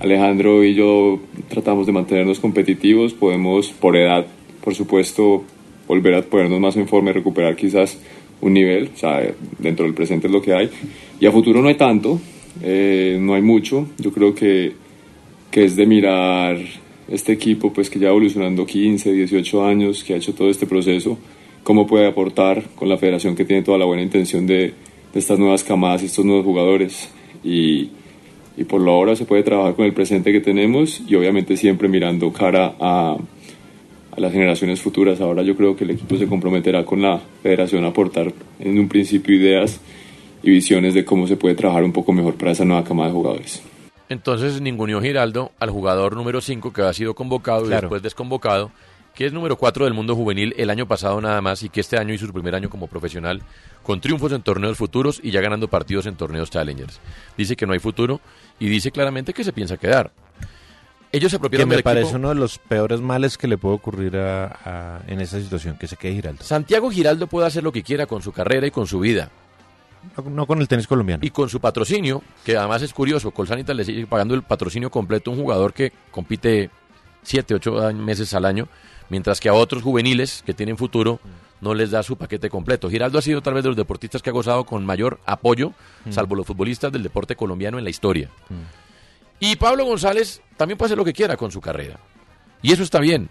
Alejandro y yo tratamos de mantenernos competitivos, podemos por edad, por supuesto, volver a ponernos más en forma y recuperar quizás un nivel, o sea, dentro del presente es lo que hay, y a futuro no hay tanto, no hay mucho. Yo creo que es de mirar este equipo, pues que ya evolucionando 15, 18 años, que ha hecho todo este proceso, cómo puede aportar con la federación que tiene toda la buena intención de estas nuevas camadas, estos nuevos jugadores, y por lo ahora se puede trabajar con el presente que tenemos, y obviamente siempre mirando cara a las generaciones futuras. Ahora yo creo que el equipo se comprometerá con la federación a aportar en un principio ideas y visiones de cómo se puede trabajar un poco mejor para esa nueva camada de jugadores. Entonces ninguneó Giraldo al jugador número 5 que ha sido convocado, claro, y después desconvocado, que es número 4 del mundo juvenil el año pasado nada más, y que este año hizo su primer año como profesional, con triunfos en torneos futuros y ya ganando partidos en torneos challengers. Dice que no hay futuro y dice claramente que se piensa quedar. Ellos se apropiaron del equipo. Que me parece uno de los peores males que le puede ocurrir en esa situación, que se quede Giraldo. Santiago Giraldo puede hacer lo que quiera con su carrera y con su vida. No con el tenis colombiano. Y con su patrocinio, que además es curioso, Colsanitas le sigue pagando el patrocinio completo a un jugador que compite 7, 8 meses al año, mientras que a otros juveniles que tienen futuro no les da su paquete completo. Giraldo ha sido tal vez de los deportistas que ha gozado con mayor apoyo, salvo los futbolistas, del deporte colombiano en la historia. Y Pablo González también puede hacer lo que quiera con su carrera. Y eso está bien.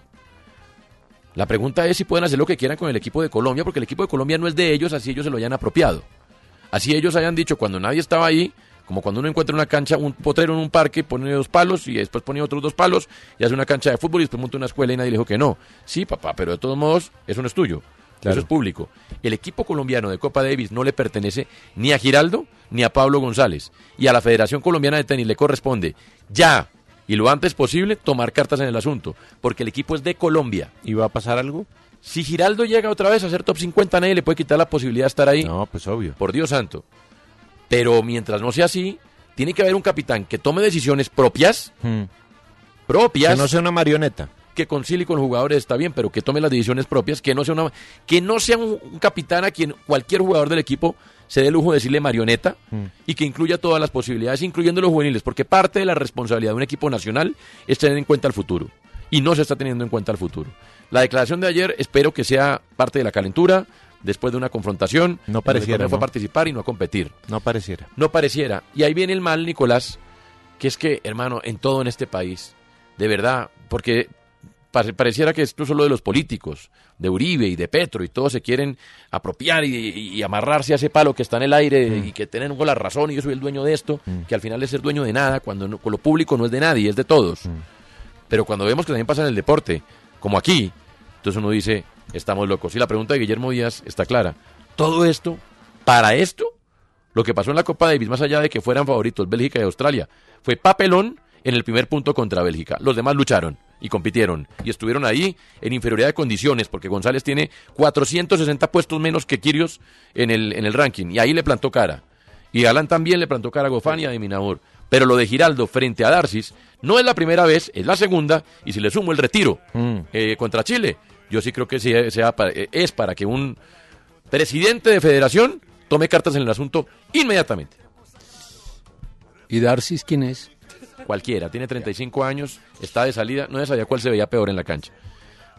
La pregunta es si pueden hacer lo que quieran con el equipo de Colombia, porque el equipo de Colombia no es de ellos, así ellos se lo hayan apropiado. Así ellos hayan dicho, cuando nadie estaba ahí, como cuando uno encuentra una cancha, un potrero en un parque, pone 2 palos y después pone otros 2 palos y hace una cancha de fútbol y después monta una escuela y nadie dijo que no. Sí, papá, pero de todos modos, eso no es tuyo. Claro. Eso es público. El equipo colombiano de Copa Davis no le pertenece ni a Giraldo ni a Pablo González. Y a la Federación Colombiana de Tenis le corresponde ya, y lo antes posible, tomar cartas en el asunto, porque el equipo es de Colombia. ¿Y va a pasar algo? Si Giraldo llega otra vez a ser top 50, nadie le puede quitar la posibilidad de estar ahí. No, pues obvio. Por Dios santo. Pero mientras no sea así, tiene que haber un capitán que tome decisiones propias. Propias. Que no sea una marioneta. Que concilie con los jugadores, está bien, pero que tome las decisiones propias, que no sea un capitán a quien cualquier jugador del equipo se dé el lujo de decirle marioneta, y que incluya todas las posibilidades, incluyendo los juveniles, porque parte de la responsabilidad de un equipo nacional es tener en cuenta el futuro, y no se está teniendo en cuenta el futuro. La declaración de ayer espero que sea parte de la calentura, después de una confrontación, no pareciera, fue a participar y no a competir. No pareciera. Y ahí viene el mal, Nicolás, que es que, hermano, en todo en este país, de verdad, porque pareciera que esto es solo de los políticos, de Uribe y de Petro, y todos se quieren apropiar y amarrarse a ese palo que está en el aire, y que tienen la razón y yo soy el dueño de esto, que al final es ser dueño de nada, cuando no, con lo público no es de nadie, es de todos. Pero cuando vemos que también pasa en el deporte, como aquí, entonces uno dice, estamos locos. Y la pregunta de Guillermo Díaz está clara. Todo esto, para esto, lo que pasó en la Copa Davis, más allá de que fueran favoritos Bélgica y Australia, fue papelón en el primer punto contra Bélgica. Los demás lucharon y compitieron, y estuvieron ahí en inferioridad de condiciones, porque González tiene 460 puestos menos que Kyrgios en el ranking, y ahí le plantó cara, y Alan también le plantó cara a Goffin y a Minaur, pero lo de Giraldo frente a Darcis no es la primera vez, es la segunda, y si le sumo el retiro contra Chile, yo sí creo que es para que un presidente de federación tome cartas en el asunto inmediatamente. ¿Y Darcis quién es? Cualquiera, tiene 35 años, está de salida, no sabía cuál se veía peor en la cancha.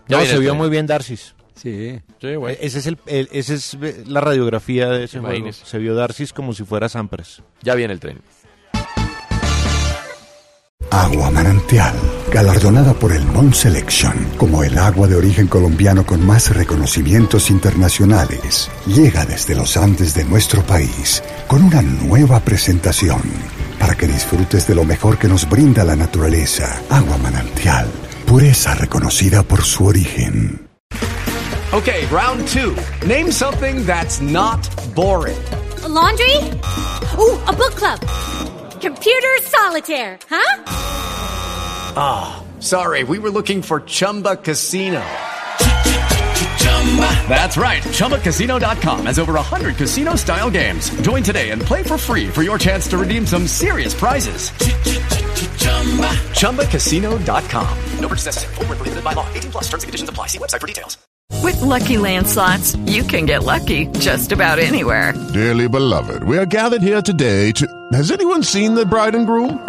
Ya no, se vio muy bien Darcis. Sí bueno. Esa es la radiografía de ese juego. Se vio Darcis como si fuera Sampras. Ya viene el tren. Agua Manantial, galardonada por el Mon Selection como el agua de origen colombiano con más reconocimientos internacionales, llega desde los Andes de nuestro país con una nueva presentación para que disfrutes de lo mejor que nos brinda la naturaleza. Agua Manantial, pureza reconocida por su origen. Okay, round 2. Name something that's not boring. A laundry? Ooh, a book club. Computer solitaire, huh? Ah, oh, sorry, we were looking for Chumba Casino. That's right, ChumbaCasino.com has over 100 casino-style games. Join today and play for free for your chance to redeem some serious prizes. ChumbaCasino.com. No purchase necessary. Void where prohibited by law. 18+ terms and conditions apply. See website for details. With Lucky Land Slots, you can get lucky just about anywhere. Dearly beloved, we are gathered here today to... Has anyone seen the bride and groom?